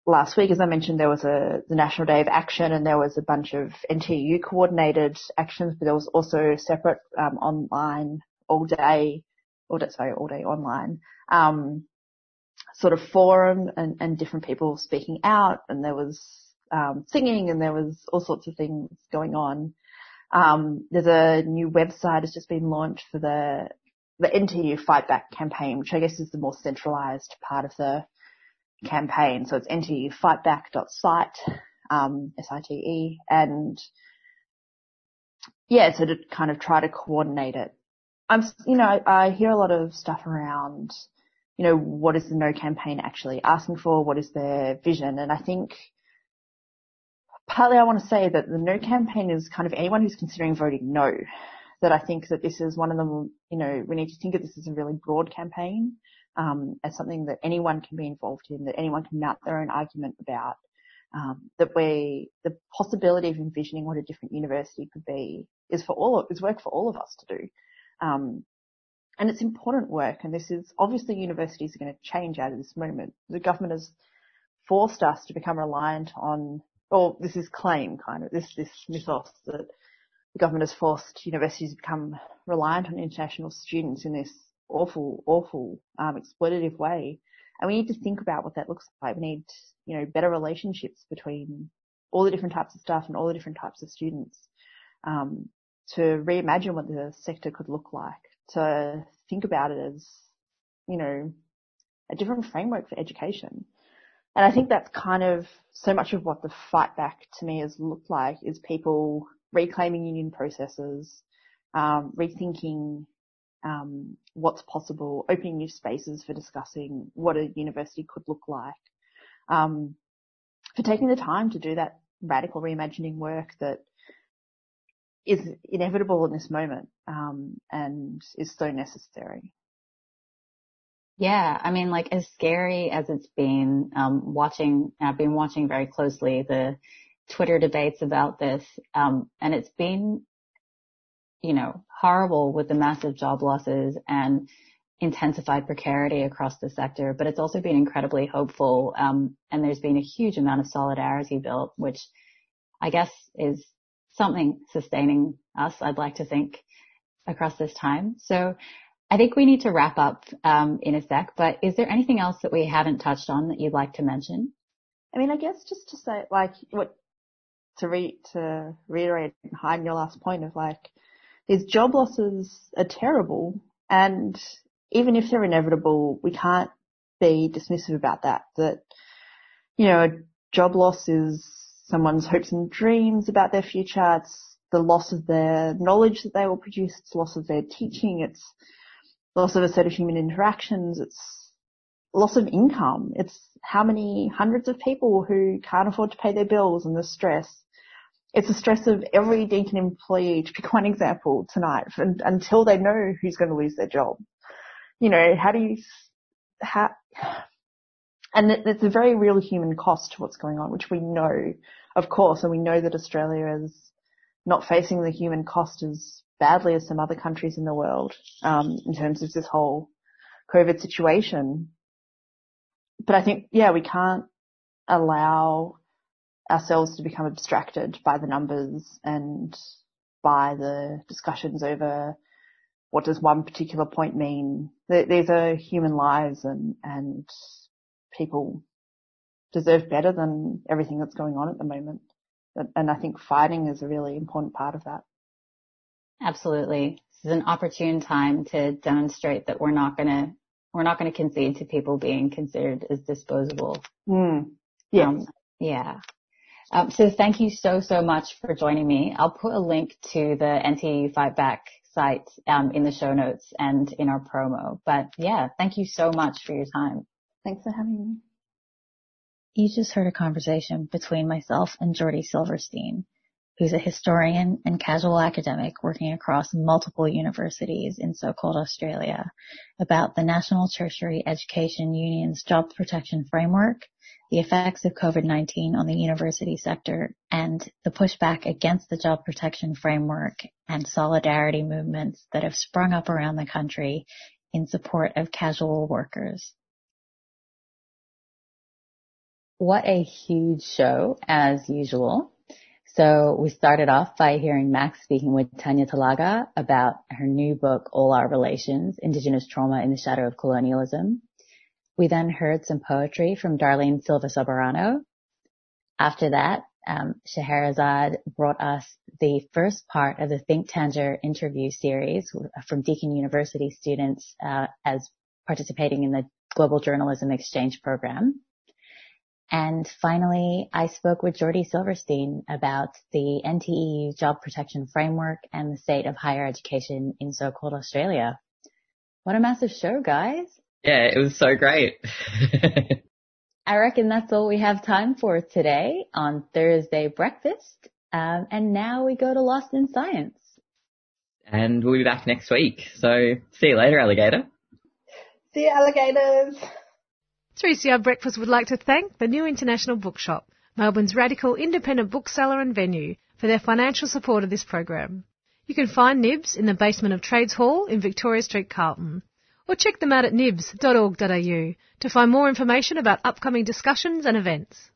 last week, as I mentioned, there was a, the National Day of Action, and there was a bunch of N T U coordinated actions, but there was also separate, um, online all day, or sorry, all day online, um, sort of forum and, and different people speaking out, and there was, Um, singing, and there was all sorts of things going on. Um, there's a new website that's just been launched for the the N T U Fight Back campaign, which I guess is the more centralised part of the campaign. So it's N T U fightback dot site, um, S I T E, and yeah, so to kind of try to coordinate it. I'm, you know, I, I hear a lot of stuff around, you know, what is the No campaign actually asking for? What is their vision? And I think partly I want to say that the No campaign is kind of anyone who's considering voting No, that I think that this is one of them, you know, we need to think of this as a really broad campaign, um, as something that anyone can be involved in, that anyone can mount their own argument about, um, that we, the possibility of envisioning what a different university could be is for all, is work for all of us to do. Um, and it's important work, and this is obviously universities are going to change out of this moment. The government has forced us to become reliant on, or this is claim kind of, this, this mythos that the government has forced universities to become reliant on international students in this awful, awful, um, exploitative way. And we need to think about what that looks like. We need, you know, better relationships between all the different types of staff and all the different types of students. Um, to reimagine what the sector could look like, to think about it as, you know, a different framework for education. And I think that's kind of so much of what the fight back to me has looked like is people reclaiming union processes, um, rethinking, um, what's possible, opening new spaces for discussing what a university could look like, um, for taking the time to do that radical reimagining work that is inevitable in this moment, um, and is so necessary. Yeah. I mean, like, as scary as it's been, um, watching, I've been watching very closely the Twitter debates about this, um, and it's been, you know, horrible with the massive job losses and intensified precarity across the sector, but it's also been incredibly hopeful, um, and there's been a huge amount of solidarity built, which I guess is something sustaining us, I'd like to think, across this time. So I think we need to wrap up um, in a sec, but is there anything else that we haven't touched on that you'd like to mention? I mean, I guess just to say, like, what to re to reiterate and hide your last point of, like, these job losses are terrible, and even if they're inevitable, we can't be dismissive about that, that, you know, a job loss is someone's hopes and dreams about their future. It's the loss of their knowledge that they will produce. It's loss of their teaching. It's loss of assertive human interactions. It's loss of income. It's how many hundreds of people who can't afford to pay their bills and the stress. It's the stress of every Deakin employee, to pick one example tonight, and until they know who's going to lose their job. You know, how do you, how, and it's a very real human cost to what's going on, which we know, of course, and we know that Australia is not facing the human cost as badly as some other countries in the world, um, in terms of this whole COVID situation. But I think, yeah, we can't allow ourselves to become abstracted by the numbers and by the discussions over what does one particular point mean. These are human lives, and, and people deserve better than everything that's going on at the moment. And I think fighting is a really important part of that. Absolutely. This is an opportune time to demonstrate that we're not going to, we're not going to concede to people being considered as disposable. Mm. Yes. Um, yeah. Um, so thank you so, so much for joining me. I'll put a link to the N T U Fight Back site, um, in the show notes and in our promo. But yeah, thank you so much for your time. Thanks for having me. You just heard a conversation between myself and Jordy Silverstein, who's a historian and casual academic working across multiple universities in so-called Australia, about the National Tertiary Education Union's job protection framework, the effects of COVID nineteen on the university sector, and the pushback against the job protection framework and solidarity movements that have sprung up around the country in support of casual workers. What a huge show, as usual. So we started off by hearing Max speaking with Tanya Talaga about her new book, All Our Relations, Indigenous Trauma in the Shadow of Colonialism. We then heard some poetry from Darlene Silva Soberano. After that, um, Scheherazade brought us the first part of the Think Tanger interview series from Deakin University students uh, as participating in the Global Journalism Exchange Program. And finally, I spoke with Jordi Silverstein about the N T E U Job Protection Framework and the state of higher education in so-called Australia. What a massive show, guys. Yeah, it was so great. I reckon that's all we have time for today on Thursday Breakfast. Um, and now we go to Lost in Science. And we'll be back next week. So see you later, alligator. See you, alligators. three C R Breakfast would like to thank the New International Bookshop, Melbourne's radical independent bookseller and venue, for their financial support of this program. You can find Nibs in the basement of Trades Hall in Victoria Street, Carlton, or check them out at nibs dot org dot a u to find more information about upcoming discussions and events.